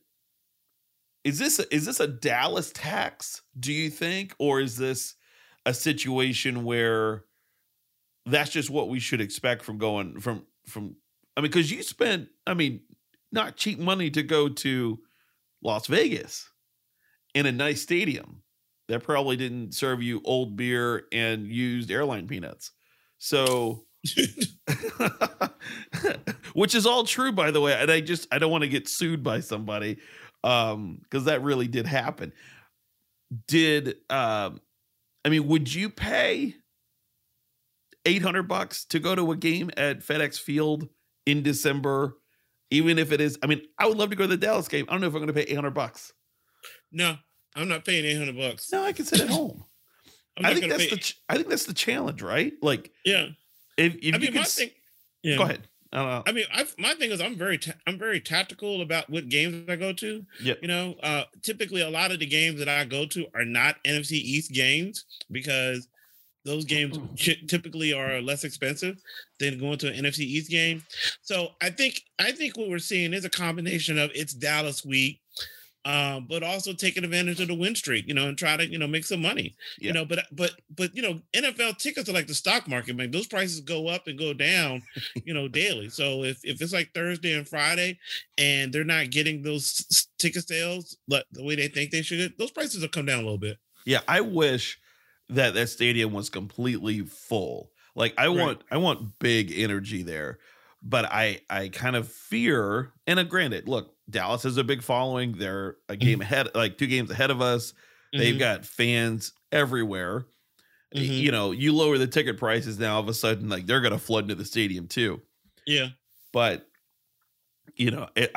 is this a Dallas tax? Do you think, or is this a situation where that's just what we should expect from going from? I mean, because you spent, I mean, not cheap money to go to Las Vegas in a nice stadium that probably didn't serve you old beer and used airline peanuts. So, which is all true, by the way. And I don't want to get sued by somebody. 'Cause that really did happen. Would you pay $800 to go to a game at FedEx Field in December? Even if it is, I mean, I would love to go to the Dallas game. I don't know if I'm going to pay $800. No, I'm not paying $800. No, I can sit at home. I think that's the challenge, right? Like, yeah. Go ahead. I mean, my thing is, I'm very tactical about what games I go to. Yeah. You know, typically a lot of the games that I go to are not NFC East games because those games typically are less expensive than going to an NFC East game. So I think what we're seeing is a combination of it's Dallas week, but also taking advantage of the win streak, you know, and try to, you know, make some money, yeah. You know, but, you know, NFL tickets are like the stock market, man. Those prices go up and go down, you know, daily. So if it's like Thursday and Friday and they're not getting those ticket sales, like the way they think they should, those prices will come down a little bit. Yeah. I wish that stadium was completely full. Like I want big energy there, but I kind of fear, and granted, look, Dallas has a big following. They're a game ahead, like two games ahead of us. Mm-hmm. They've got fans everywhere. Mm-hmm. You know, you lower the ticket prices now, all of a sudden, like they're going to flood into the stadium too. Yeah. But, you know, it's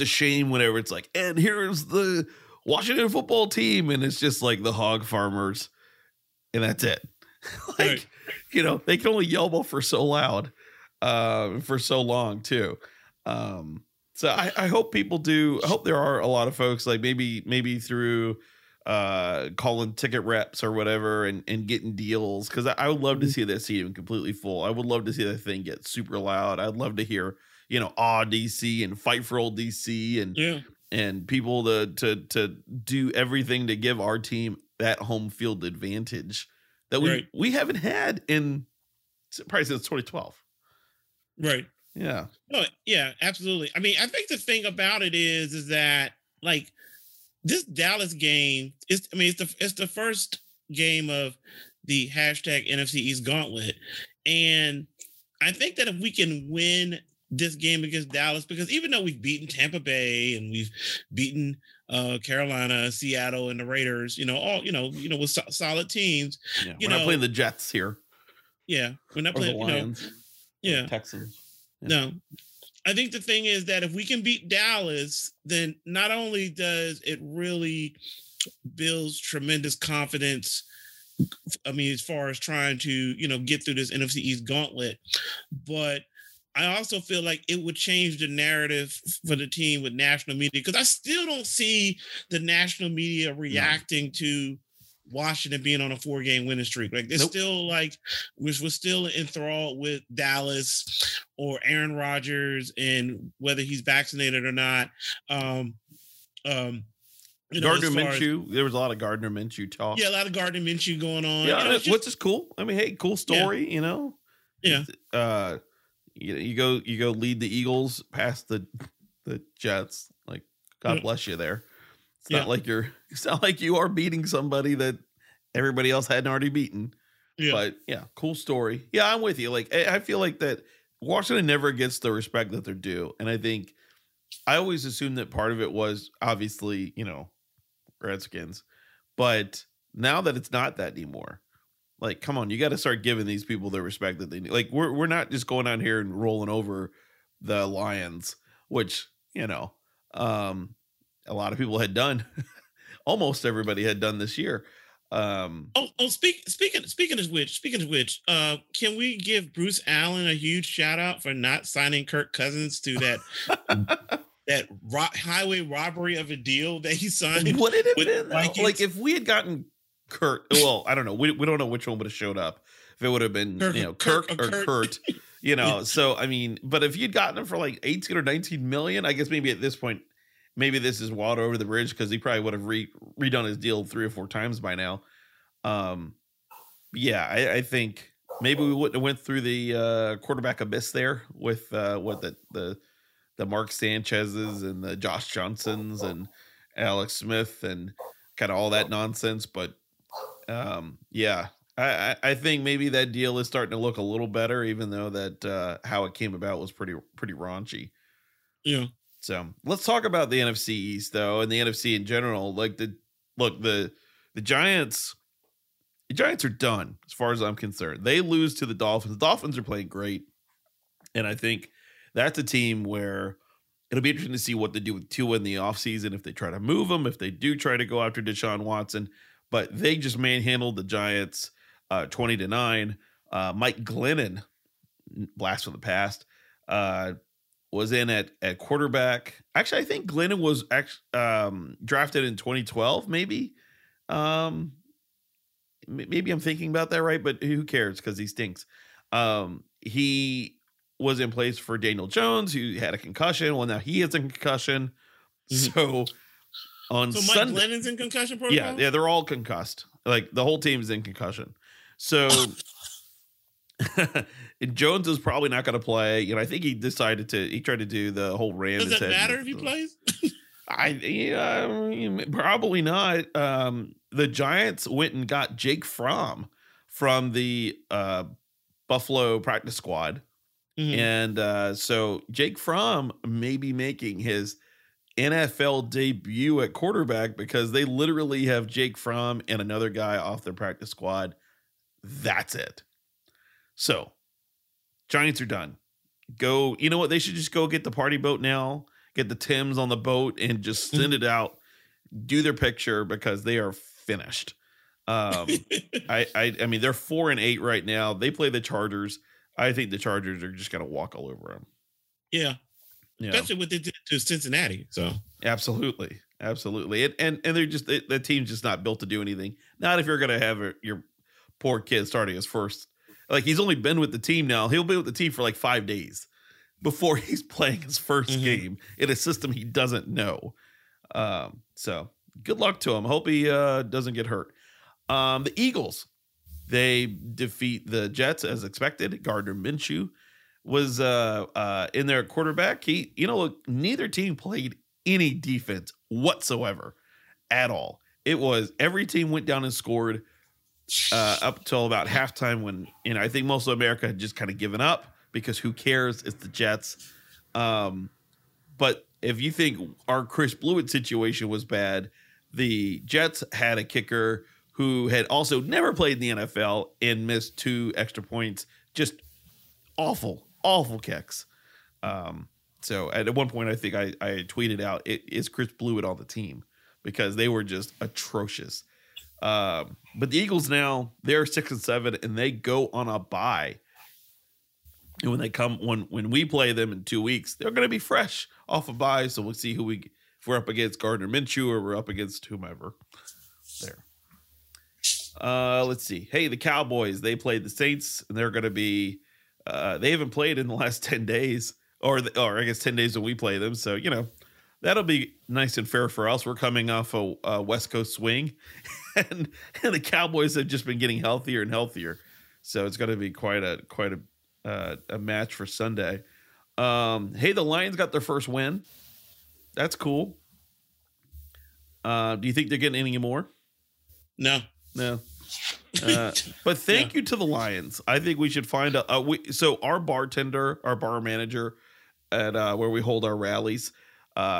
a shame whenever it's like, and here's the Washington football team. And it's just like the hog farmers. And that's it. Like, right. You know, they can only yell for so loud, for so long too. So I hope people do. I hope there are a lot of folks like maybe through calling ticket reps or whatever and getting deals, because I would love to see that stadium completely full. I would love to see that thing get super loud. I'd love to hear, you know, "Aw, DC" and "Fight for old DC" and people to do everything to give our team that home field advantage that we haven't had in probably since 2012. Right. Yeah. No, yeah, absolutely. I mean, I think the thing about it is that like this Dallas game is, I mean, it's the first game of the hashtag NFC East gauntlet. And I think that if we can win this game against Dallas, because even though we've beaten Tampa Bay and we've beaten Carolina, Seattle, and the Raiders, you know, all, you know, with solid teams, yeah, we're not playing the Jets here. Yeah. We're not playing the Lions, you know, yeah. Texans. Yeah. No, I think the thing is that if we can beat Dallas, then not only does it really builds tremendous confidence, I mean, as far as trying to, you know, get through this NFC East gauntlet, but I also feel like it would change the narrative for the team with national media, because I still don't see the national media reacting to Washington being on a 4-game winning streak. Like they're still like we're still enthralled with Dallas or Aaron Rodgers and whether he's vaccinated or not. You know, Gardner Minshew. There was a lot of Gardner Minshew talk. Yeah, a lot of Gardner Minshew going on. Yeah, you know, which is cool. I mean, hey, cool story. Yeah. You know. Yeah. You go lead the Eagles past the Jets. Like God bless you there. It's not like it's not like you are beating somebody that everybody else hadn't already beaten. Yeah. But yeah, cool story. Yeah, I'm with you. Like I feel like that Washington never gets the respect that they're due. And I think I always assumed that part of it was obviously, you know, Redskins. But now that it's not that anymore, like, come on, you got to start giving these people the respect that they need. Like we're not just going out here and rolling over the Lions, which, you know, a lot of people had done. Almost everybody had done this year. Speaking of which, can we give Bruce Allen a huge shout out for not signing Kirk Cousins to that highway robbery of a deal that he signed? Would it have been like if we had gotten Kurt? Well, I don't know. We don't know which one would have showed up. If it would have been Kirk or Kurt, you know. So I mean, but if you'd gotten him for like 18 or 19 million, I guess maybe at this point. Maybe this is water over the bridge because he probably would have redone his deal 3 or 4 times by now. I think maybe we wouldn't have went through the quarterback abyss there with the Mark Sanchez's and the Josh Johnsons and Alex Smith and kind of all that nonsense. But I think maybe that deal is starting to look a little better, even though that how it came about was pretty raunchy. Yeah. So let's talk about the NFC East though, and the NFC in general. Like the Giants, are done as far as I'm concerned. They lose to the Dolphins. The Dolphins are playing great, and I think that's a team where it'll be interesting to see what they do with Tua in the offseason, if they try to move him, if they do try to go after Deshaun Watson. But they just manhandled the Giants 20-9. Mike Glennon, blast from the past, was in at quarterback. Actually, I think Glennon was drafted in 2012, maybe. Maybe I'm thinking about that right, but who cares because he stinks. He was in place for Daniel Jones, who had a concussion. Well, now he has a concussion. So Mike Sunday, Glennon's in concussion protocol? Yeah, they're all concussed. Like, the whole team's in concussion. So... Jones is probably not going to play. You know, I think he tried to do the whole Rams. Does it matter if he plays? Probably not. The Giants went and got Jake Fromm from the Buffalo practice squad. Mm-hmm. And so Jake Fromm may be making his NFL debut at quarterback because they literally have Jake Fromm and another guy off their practice squad. That's it. So, Giants are done. Go, you know what? They should just go get the party boat now, get the Timbs on the boat, and just send it out, do their picture because they are finished. I mean, they're 4-8 right now. They play the Chargers. I think the Chargers are just going to walk all over them. Yeah. You know? Especially what they did to Cincinnati. So, absolutely. And they're just, the team's just not built to do anything. Not if you're going to have your poor kid starting his first. Like, he's only been with the team now. He'll be with the team for like 5 days before he's playing his first game in a system he doesn't know. So good luck to him. Hope he doesn't get hurt. The Eagles, they defeat the Jets as expected. Gardner Minshew was in their quarterback. He, you know, look, neither team played any defense whatsoever at all. It was every team went down and scored. Up till about halftime when, you know, I think most of America had just kind of given up because who cares? It's the Jets. But if you think our Chris Blewett situation was bad, the Jets had a kicker who had also never played in the NFL and missed 2 extra points. Just awful kicks. So at one point, I think I tweeted out, is Chris Blewett on the team? Because they were just atrocious. But the Eagles now, they're 6-7 and they go on a bye. And when they come, when we play them in 2 weeks, they're going to be fresh off a bye. So we'll see if we're up against Gardner Minshew or we're up against whomever there. Let's see. Hey, the Cowboys, they played the Saints and they're going to be, they haven't played in the last 10 days or I guess 10 days when we play them. So, you know, that'll be nice and fair for us. We're coming off a West Coast swing, and the Cowboys have just been getting healthier and healthier. So it's going to be quite a match for Sunday. Hey, the Lions got their first win. That's cool. Do you think they're getting any more? No. But thank you to the Lions. I think we should find so our bar manager at where we hold our rallies.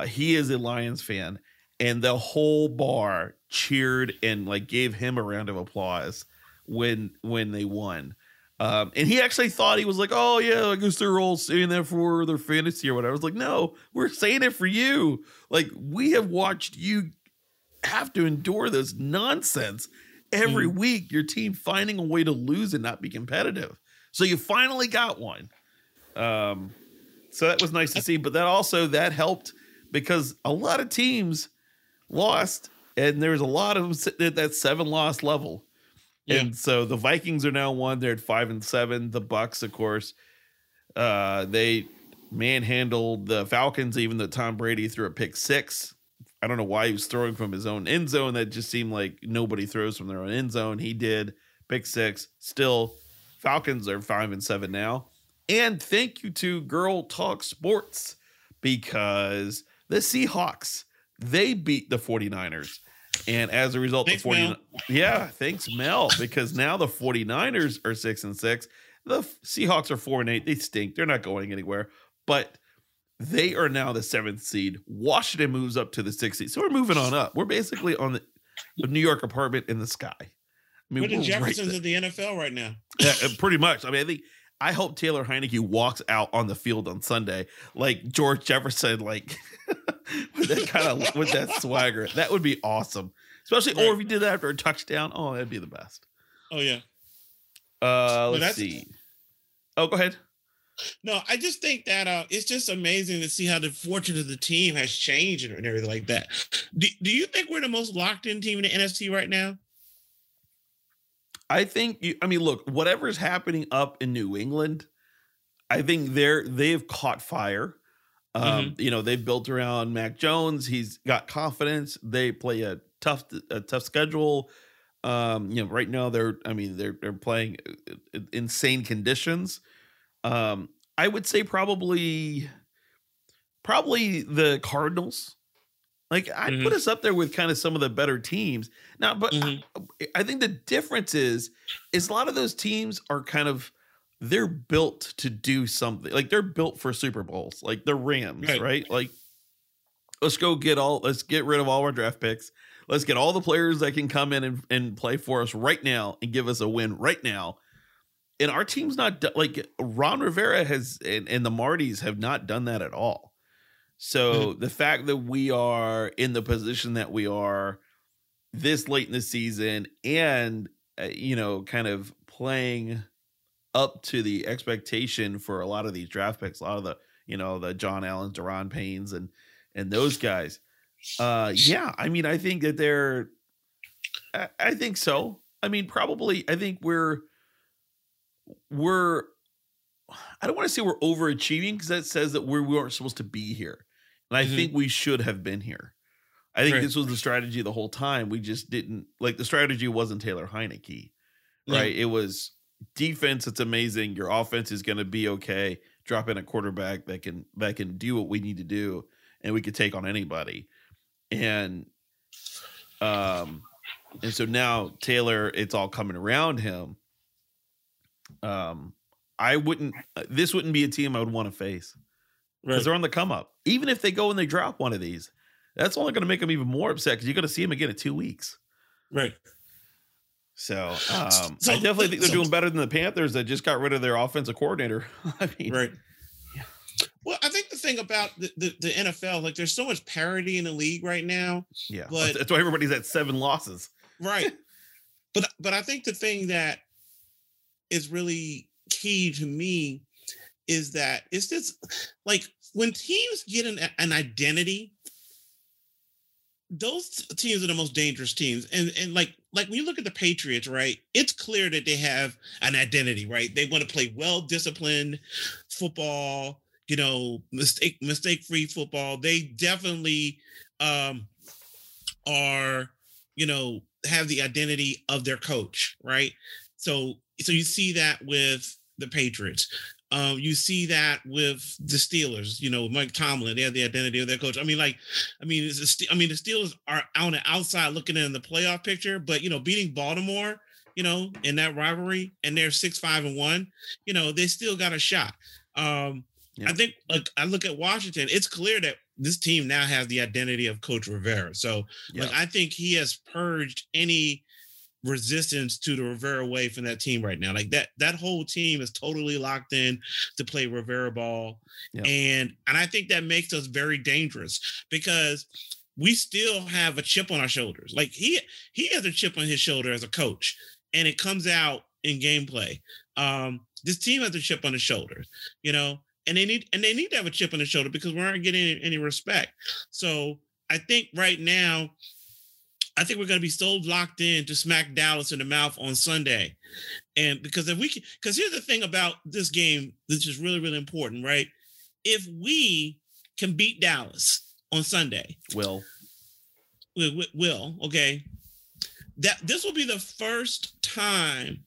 He is a Lions fan, and the whole bar cheered and like gave him a round of applause when they won. And he actually thought he was like, oh, yeah, I guess they're all saying that for their fantasy or whatever. I was like, no, we're saying it for you. Like, we have watched you have to endure this nonsense every week, your team finding a way to lose and not be competitive. So you finally got one. So that was nice to see. But that also, that helped because a lot of teams lost, and there was a lot of them sitting at that 7-loss level. Yeah. And so the Vikings are now 1. They're at 5-7. The Bucs, of course, they manhandled the Falcons, even though Tom Brady threw a pick 6. I don't know why he was throwing from his own end zone. That just seemed like nobody throws from their own end zone. He did. Pick 6. Still, Falcons are 5-7 now. And thank you to Girl Talk Sports, because the Seahawks, they beat the 49ers. And as a result, thanks, the 49ers. Yeah, thanks, Mel, because now the 49ers are 6-6. The Seahawks are 4-8. They stink. They're not going anywhere. But they are now the 7th seed. Washington moves up to the 6th seed. So we're moving on up. We're basically on the New York apartment in the sky. I mean, we're the Jeffersons of the NFL right now. Yeah, pretty much. I mean, I think I hope Taylor Heinicke walks out on the field on Sunday like George Jefferson, like with that kind of with that swagger. That would be awesome, especially or if he did that after a touchdown. Oh, that'd be the best. Oh yeah. Let's see. Oh, go ahead. No, I just think that it's just amazing to see how the fortune of the team has changed and everything like that. Do you think we're the most locked in team in the NFC right now? I think, I mean, look, whatever's happening up in New England, I think they've caught fire. You know, they've built around Mac Jones. He's got confidence. They play a tough schedule. You know, right now they're playing insane conditions. I would say probably the Cardinals. Like, I put us up there with kind of some of the better teams now, but I think the difference is a lot of those teams are kind of, they're built to do something. Like, they're built for Super Bowls, like the Rams, right? Like, let's get rid of all our draft picks. Let's get all the players that can come in and play for us right now and give us a win right now. And our team's not like Ron Rivera has, and the Martys have not done that at all. So the fact that we are in the position that we are this late in the season and, you know, kind of playing up to the expectation for a lot of these draft picks, a lot of the, you know, the John Allens, Deron Paynes and those guys. Yeah. I mean, I think that I think so. I mean, probably, I think I don't want to say we're overachieving because that says that we weren't supposed to be here. And I think we should have been here. I think this was the strategy the whole time. We just didn't like the strategy wasn't Taylor Heinicke, right? It was defense. It's amazing. Your offense is going to be okay. Drop in a quarterback that can do what we need to do. And we could take on anybody. And so now Taylor, it's all coming around him. This wouldn't be a team I would want to face because they're on the come up. Even if they go and they drop one of these, that's only going to make them even more upset because you're going to see them again in 2 weeks. Right. So, I definitely think they're doing better than the Panthers that just got rid of their offensive coordinator. I mean, yeah. Well, I think the thing about the NFL, like there's so much parity in the league right now. Yeah. But that's why everybody's at 7 losses. Right. But I think the thing that is really key to me is that it's just like when teams get an identity, those teams are the most dangerous teams. And like when you look at the Patriots, right, it's clear that they have an identity, right? They want to play well-disciplined football, you know, mistake-free football. They definitely are, you know, have the identity of their coach, right? So you see that with the Patriots. You see that with the Steelers. You know, Mike Tomlin, they have the identity of their coach. I mean, the Steelers are on the outside looking in the playoff picture, but you know, beating Baltimore, you know, in that rivalry, and they're 6-5-1. You know, they still got a shot. I think, like, I look at Washington. It's clear that this team now has the identity of Coach Rivera. So, like, I think he has purged any resistance to the Rivera way from that team right now. Like that whole team is totally locked in to play Rivera ball. Yep. And I think that makes us very dangerous because we still have a chip on our shoulders. Like he has a chip on his shoulder as a coach, and it comes out in gameplay. This team has a chip on his shoulder, you know, and they need to have a chip on their shoulder because we aren't getting any respect. So I think right now, I think we're going to be so locked in to smack Dallas in the mouth on Sunday. And because if we can, because here's the thing about this game, that's is really, really important, right? If we can beat Dallas on Sunday, okay. This will be the first time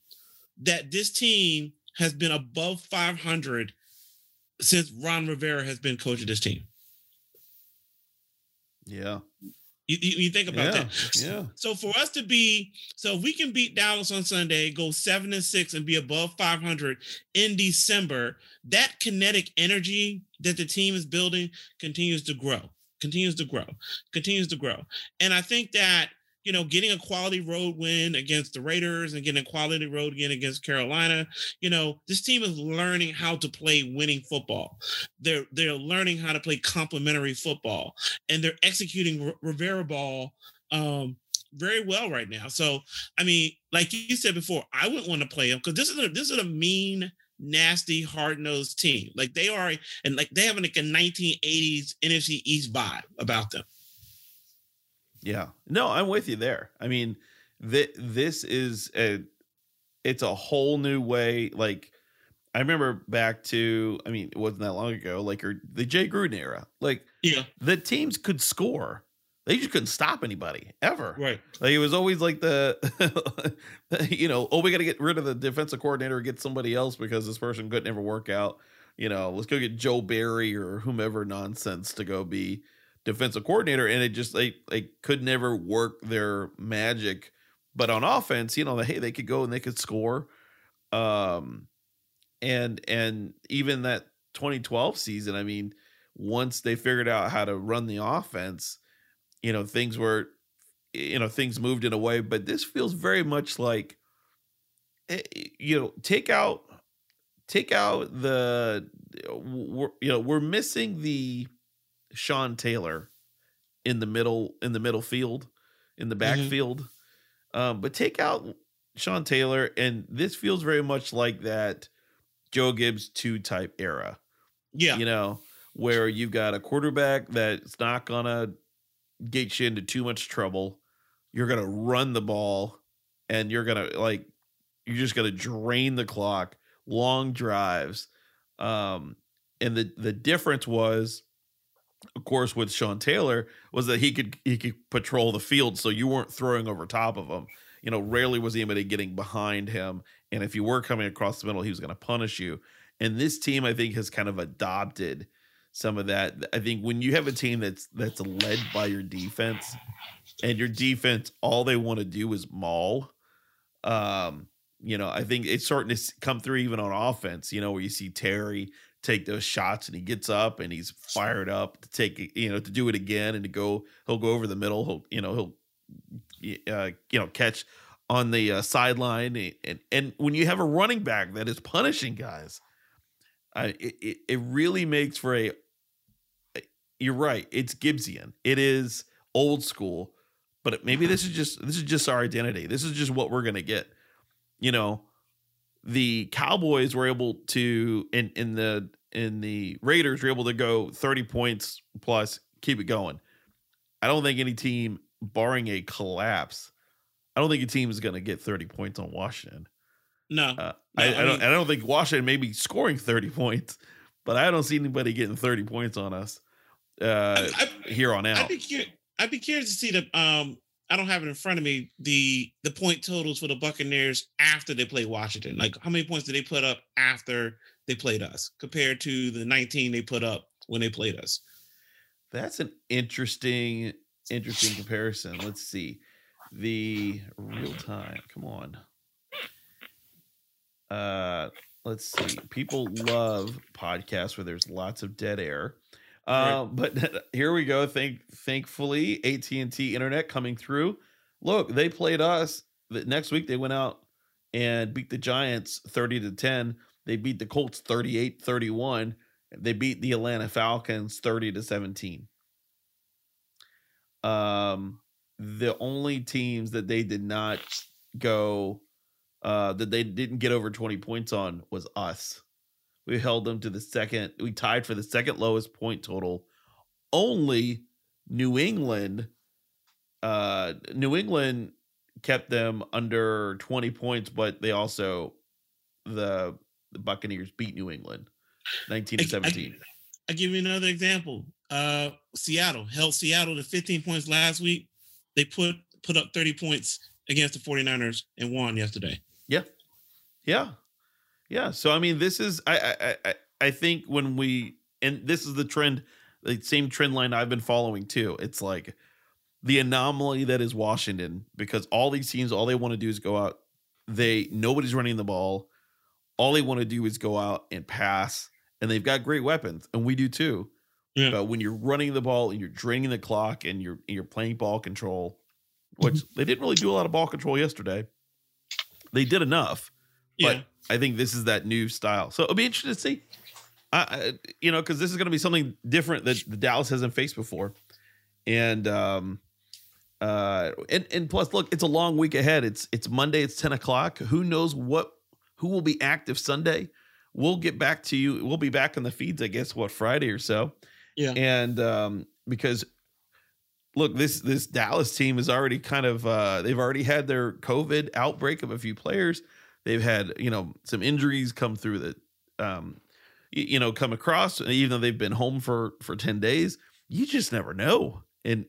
that this team has been above 500 since Ron Rivera has been coaching this team. Yeah. You think about that. Yeah. So for us to be, so if we can beat Dallas on Sunday, go 7-6 and be above 500 in December, that kinetic energy that the team is building continues to grow. And I think that, you know, getting a quality road win against the Raiders and getting a quality road win against Carolina, you know, this team is learning how to play winning football. They're learning how to play complementary football, and they're executing Rivera ball very well right now. So, I mean, like you said before, I wouldn't want to play them because this is a mean, nasty, hard-nosed team. Like they are, and like they have like a 1980s NFC East vibe about them. Yeah, no, I'm with you there. I mean, this is it's a whole new way. Like I remember back to, I mean, it wasn't that long ago, like or the Jay Gruden era, like yeah, the teams could score. They just couldn't stop anybody ever. Right. Like it was always like the, you know, oh, we got to get rid of the defensive coordinator or get somebody else because this person couldn't ever work out. You know, let's go get Joe Barry or whomever nonsense to go be defensive coordinator, and it just they could never work their magic. But on offense, you know, hey, they could go and they could score. And even that 2012 season, I mean, once they figured out how to run the offense, you know, things moved in a way. But this feels very much like, you know, take out the, you know, we're missing the Sean Taylor in the middle field, in the backfield. Mm-hmm. But take out Sean Taylor, and this feels very much like that Joe Gibbs 2 type era. Yeah. You know, where you've got a quarterback that's not going to get you into too much trouble. You're going to run the ball, and you're going to, like, you're just going to drain the clock, long drives. And the difference was, of course, with Sean Taylor was that he could patrol the field, so you weren't throwing over top of him. You know, rarely was anybody getting behind him, and if you were coming across the middle, he was going to punish you. And this team, I think, has kind of adopted some of that. I think when you have a team that's led by your defense, and your defense, all they want to do is maul. You know, I think it's starting to come through even on offense. You know, where you see Terry take those shots, and he gets up and he's fired up to take, you know, to do it again and to go, he'll go over the middle. He'll catch on the sideline. And when you have a running back that is punishing guys, it really makes for you're right. It's Gibbsian. It is old school, but maybe this is just our identity. This is just what we're going to get, you know. The Cowboys were able to, and the Raiders were able to go 30 points plus, keep it going. I don't think any team, barring a collapse, I don't think a team is going to get 30 points on Washington. No, I don't think Washington may be scoring 30 points, but I don't see anybody getting 30 points on us here on out. I'd be curious to see the. I don't have it in front of me, the point totals for the Buccaneers after they played Washington. Like, how many points did they put up after they played us compared to the 19 they put up when they played us? That's an interesting comparison. Let's see. The real time. Come on. Let's see. People love podcasts where there's lots of dead air. But here we go. Thankfully, AT&T internet coming through. Look, they played us the next week they went out and beat the Giants 30-10. They beat the Colts 38-31. They beat the Atlanta Falcons 30-17. The only teams that they did not go, that they didn't get over 20 points on was us. We held them to the second. We tied for the second lowest point total. Only New England. New England kept them under 20 points, but they also, the Buccaneers beat New England 19-17. I give you another example. Seattle held Seattle to 15 points last week. They put up 30 points against the 49ers and won yesterday. Yeah. Yeah. Yeah. So, I mean, this is, I think when we, and this is the trend, the same trend line I've been following too. It's like the anomaly that is Washington, because all these teams, all they want to do is go out. Nobody's running the ball. All they want to do is go out and pass, and they've got great weapons. And we do too. Yeah. But when you're running the ball and you're draining the clock and you're playing ball control, which they didn't really do a lot of ball control yesterday. They did enough, but I think this is that new style. So it'll be interesting to see, because this is going to be something different that the Dallas hasn't faced before. And plus, look, it's a long week ahead. It's Monday. It's 10 o'clock. Who knows who will be active Sunday? We'll get back to you. We'll be back on the feeds, I guess, Friday or so. Yeah. And because, look, this Dallas team is already kind of they've already had their COVID outbreak of a few players. They've had, some injuries come through that, come across, even though they've been home for 10 days. You just never know in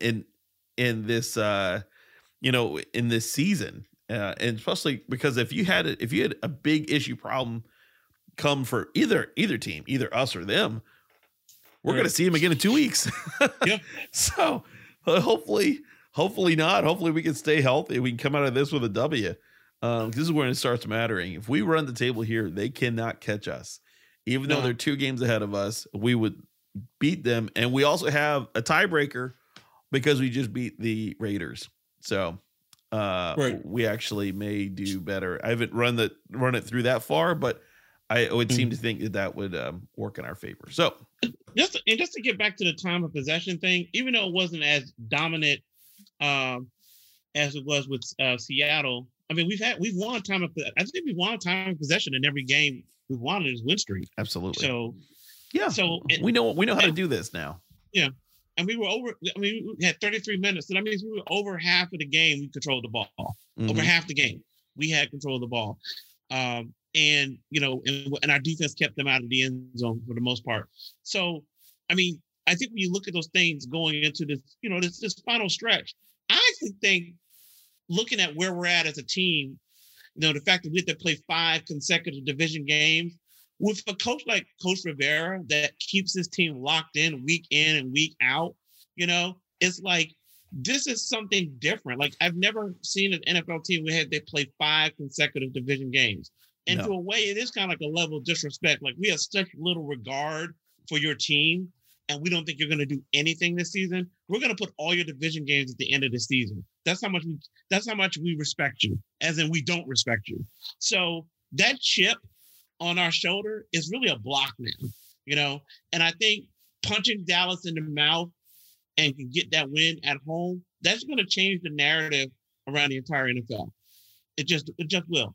this, in this season. And especially because if you had a big issue problem come for either team, either us or them, we're going to see them again in 2 weeks. Yep. So hopefully not. Hopefully we can stay healthy. We can come out of this with a W. This is when it starts mattering. If we run the table here, they cannot catch us. Even though they're 2 games ahead of us, we would beat them. And we also have a tiebreaker because we just beat the Raiders. So we actually may do better. I haven't run it through that far, but I would seem to think that would work in our favor. So just to get back to the time of possession thing, even though it wasn't as dominant as it was with Seattle, I mean, we've won time of, I think we've won time of possession in every game we've won in this win streak. Absolutely. So yeah. So we know how to do this now. Yeah. And we were over. I mean, we had 33 minutes. So that means we were over half of the game. We controlled the ball. Mm-hmm. Over half the game, we had control of the ball. And, and our defense kept them out of the end zone for the most part. So, I mean, I think when you look at those things going into this, this final stretch, I actually think looking at where we're at as a team, the fact that we have to play 5 consecutive division games with a coach like Coach Rivera that keeps his team locked in and week out, it's like, this is something different. Like, I've never seen an NFL team where they play 5 consecutive division games. And to a way, it is kind of like a level of disrespect. Like, we have such little regard for your team, and we don't think you're going to do anything this season. We're going to put all your division games at the end of the season. That's how much we respect you, as in we don't respect you. So that chip on our shoulder is really a block now, And I think punching Dallas in the mouth and can get that win at home, that's going to change the narrative around the entire NFL. It just will.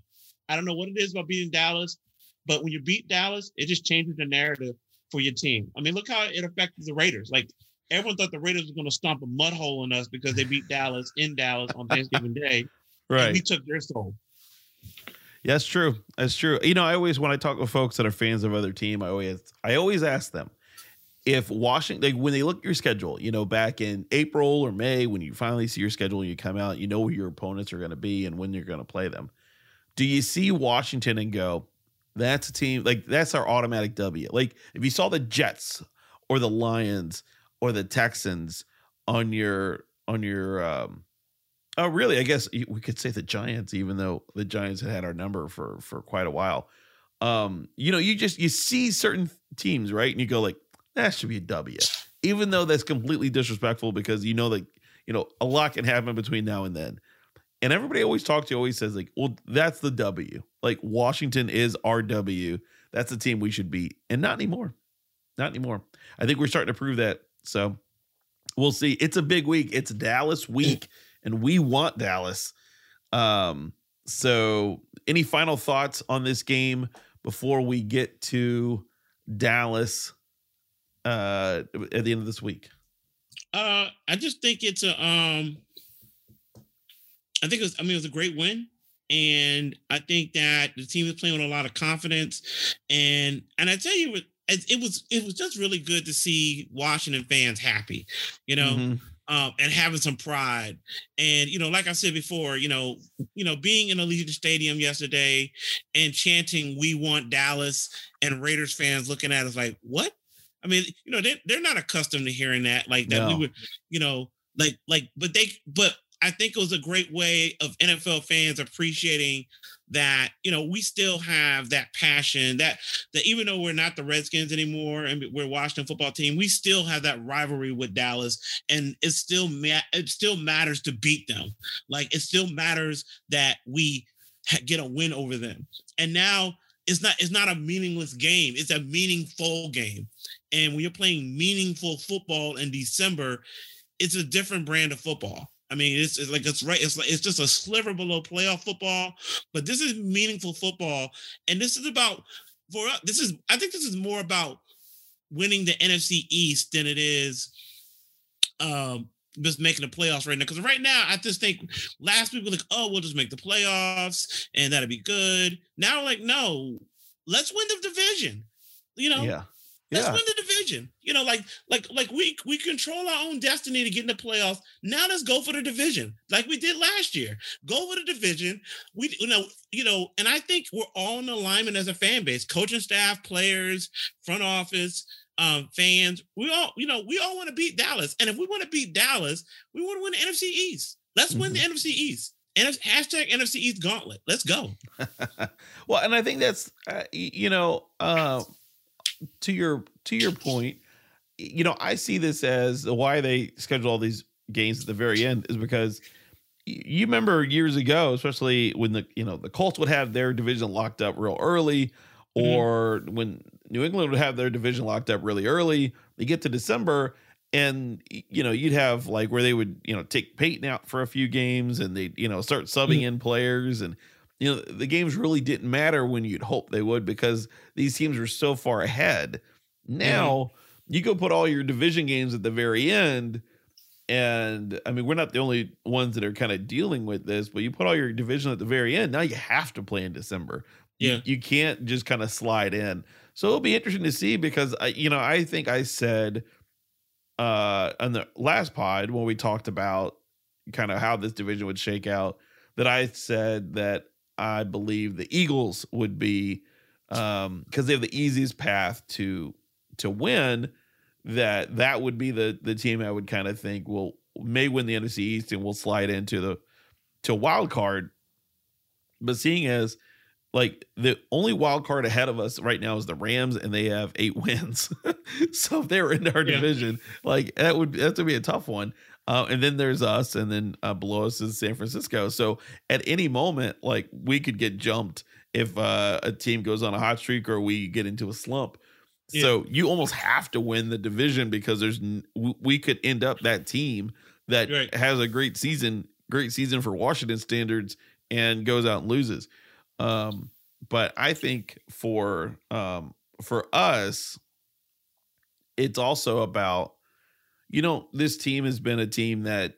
I don't know what it is about beating Dallas, but when you beat Dallas, it just changes the narrative for your team. I mean, look how it affected the Raiders. Like, everyone thought the Raiders were going to stomp a mud hole in us because they beat Dallas in Dallas on Thanksgiving Day. Right. And we took their soul. Yeah, that's true. That's true. I always, when I talk with folks that are fans of other team, I always ask them if Washington, when they look at your schedule, back in April or May, when you finally see your schedule and you come out, where your opponents are going to be and when you're going to play them. Do you see Washington and go, that's a team, like, that's our automatic W? Like, if you saw the Jets or the Lions or the Texans on your oh, really, I guess we could say the Giants, even though the Giants had our number for quite a while. You see certain teams, right? And you go like, that should be a W, even though that's completely disrespectful because a lot can happen between now and then. And everybody I always talk to always says, like, well, that's the W. Like, Washington is our W. That's the team we should beat. And not anymore. Not anymore. I think we're starting to prove that. So we'll see. It's a big week. It's Dallas week, and we want Dallas. So any final thoughts on this game before we get to Dallas at the end of this week? I just think it's a it was a great win. And I think that the team is playing with a lot of confidence. And I tell you, it was just really good to see Washington fans happy, and having some pride. And, like I said before, being in Allegiant Stadium yesterday and chanting, "We want Dallas," and Raiders fans looking at us like, what? I mean, they're not accustomed to hearing that like that. No. We were, but I think it was a great way of NFL fans appreciating that, we still have that passion that even though we're not the Redskins anymore and we're Washington football team, we still have that rivalry with Dallas, and it still matters to beat them. Like, it still matters that we get a win over them. And now it's not a meaningless game. It's a meaningful game. And when you're playing meaningful football in December, it's a different brand of football. I mean, it's like, it's right. It's like, it's just a sliver below playoff football, but this is meaningful football. And this is about, I think this is more about winning the NFC East than it is just making the playoffs right now. Because right now, I just think last week we were like, oh, we'll just make the playoffs and that'll be good. Now, like, no, let's win the division, Yeah. Yeah. Let's win the division. We control our own destiny to get in the playoffs. Now let's go for the division, like we did last year. Go for the division. We, and I think we're all in alignment as a fan base, coaching staff, players, front office, fans. We all want to beat Dallas, and if we want to beat Dallas, we want to win the NFC East. Let's win the NFC East. And it's hashtag NFC East Gauntlet. Let's go. Well, and I think that's To your point, I see this as why they schedule all these games at the very end is because you remember years ago, especially when the Colts would have their division locked up real early, or when New England would have their division locked up really early. They get to December, and you'd have like where they would take Peyton out for a few games, and they start subbing in players and. The games really didn't matter when you'd hope they would because these teams were so far ahead. Now you go put all your division games at the very end. And I mean, we're not the only ones that are kind of dealing with this, but you put all your division at the very end. Now you have to play in December. Yeah. You can't just kind of slide in. So it'll be interesting to see because I think I said on the last pod when we talked about kind of how this division would shake out, that I said that I believe the Eagles would be, because they have the easiest path to win, that would be the team I would kind of think may win the NFC East and will slide into to wild card. But seeing as like the only wild card ahead of us right now is the Rams, and they have 8 wins. So if they were in our division, like that would be a tough one. And then there's us, and then below us is San Francisco. So at any moment, like we could get jumped if a team goes on a hot streak or we get into a slump. Yeah. So you almost have to win the division because we could end up that team that has a great season for Washington standards and goes out and loses. But I think for us, it's also about, this team has been a team that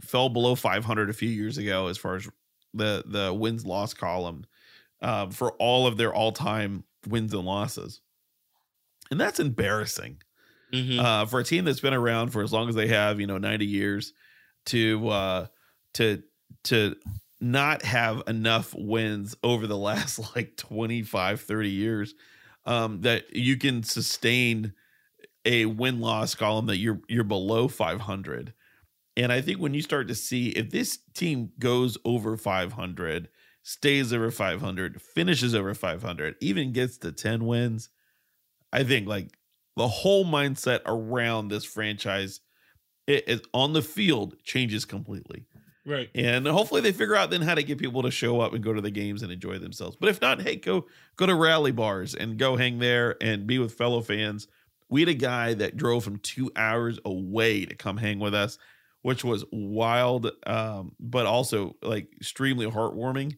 fell below 500 a few years ago as far as the wins-loss column for all of their all-time wins and losses. And that's embarrassing for a team that's been around for as long as they have, 90 years to not have enough wins over the last like 25, 30 years that you can sustain a win-loss column that you're below 500. And I think when you start to see if this team goes over 500, stays over 500, finishes over 500, even gets to 10 wins, I think like the whole mindset around this franchise is on the field changes completely. Right. And hopefully they figure out then how to get people to show up and go to the games and enjoy themselves. But if not, hey, go to rally bars and go hang there and be with fellow fans. We had a guy that drove from 2 hours away to come hang with us, which was wild, but also like extremely heartwarming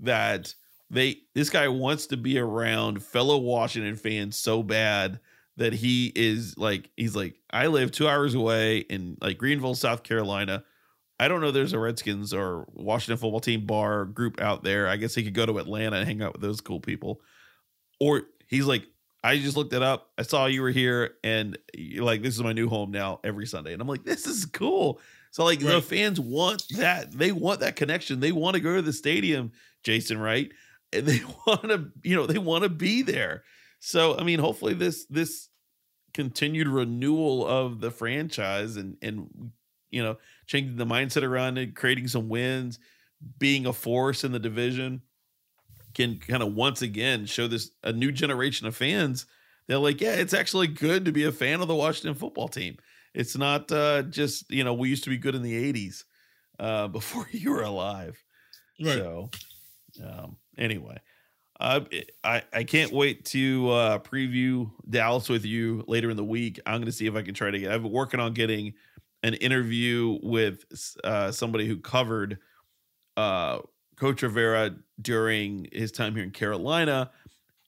that this guy wants to be around fellow Washington fans so bad that he's like, I live 2 hours away in like Greenville, South Carolina. I don't know there's a Redskins or Washington football team bar group out there. I guess he could go to Atlanta and hang out with those cool people. Or he's like, I just looked it up. I saw you were here and you're like, this is my new home now every Sunday. And I'm like, this is cool. So like the fans want that. They want that connection. They want to go to the stadium, Jason, right? And they want to, they want to be there. So, I mean, hopefully this continued renewal of the franchise and, changing the mindset around it, creating some wins, being a force in the division can kind of once again show this a new generation of fans. They're like, yeah, it's actually good to be a fan of the Washington football team. It's not just, we used to be good in the 80s before you were alive. Right. So anyway, I can't wait to preview Dallas with you later in the week. I'm going to see if I can try to I've been working on getting an interview with somebody who covered Coach Rivera during his time here in Carolina.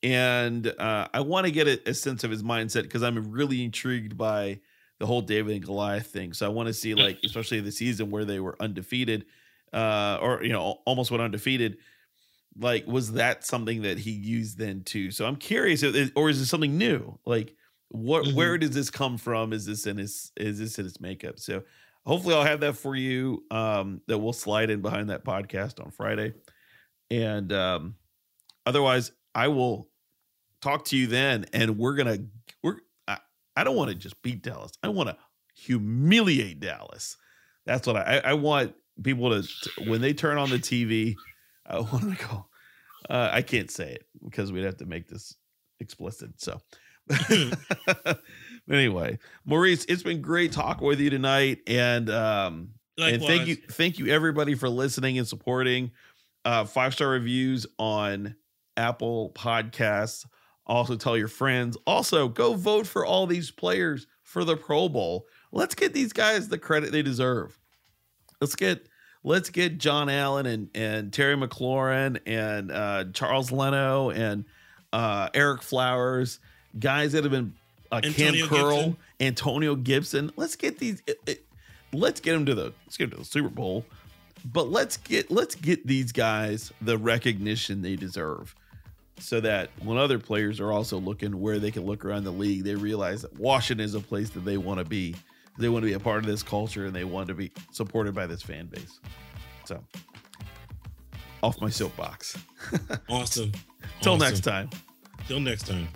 And I want to get a sense of his mindset because I'm really intrigued by the whole David and Goliath thing. So I want to see, like, especially the season where they were undefeated or almost went undefeated. Like, was that something that he used then too? So I'm curious, or is it something new? Like, where does this come from? Is this in his makeup? So hopefully I'll have that for you, that we'll slide in behind that podcast on Friday. And, otherwise I will talk to you then. And I don't want to just beat Dallas. I want to humiliate Dallas. That's what I want people to, when they turn on the TV, I want to go, I can't say it because we'd have to make this explicit. So, anyway, Maurice, it's been great talking with you tonight, and likewise. And thank you everybody for listening and supporting. 5-star reviews on Apple Podcasts. Also tell your friends. Also go vote for all these players for the Pro Bowl. Let's get these guys the credit they deserve. Let's get John Allen and Terry McLaurin and Charles Leno and Eric Flowers. Guys that have been Cam Curl, Gibson. Antonio Gibson. Let's get them to the Super Bowl, but let's get these guys the recognition they deserve, so that when other players are also looking where they can look around the league, they realize that Washington is a place that they want to be. They want to be a part of this culture and they want to be supported by this fan base. So, off my soapbox. Awesome. Till next time.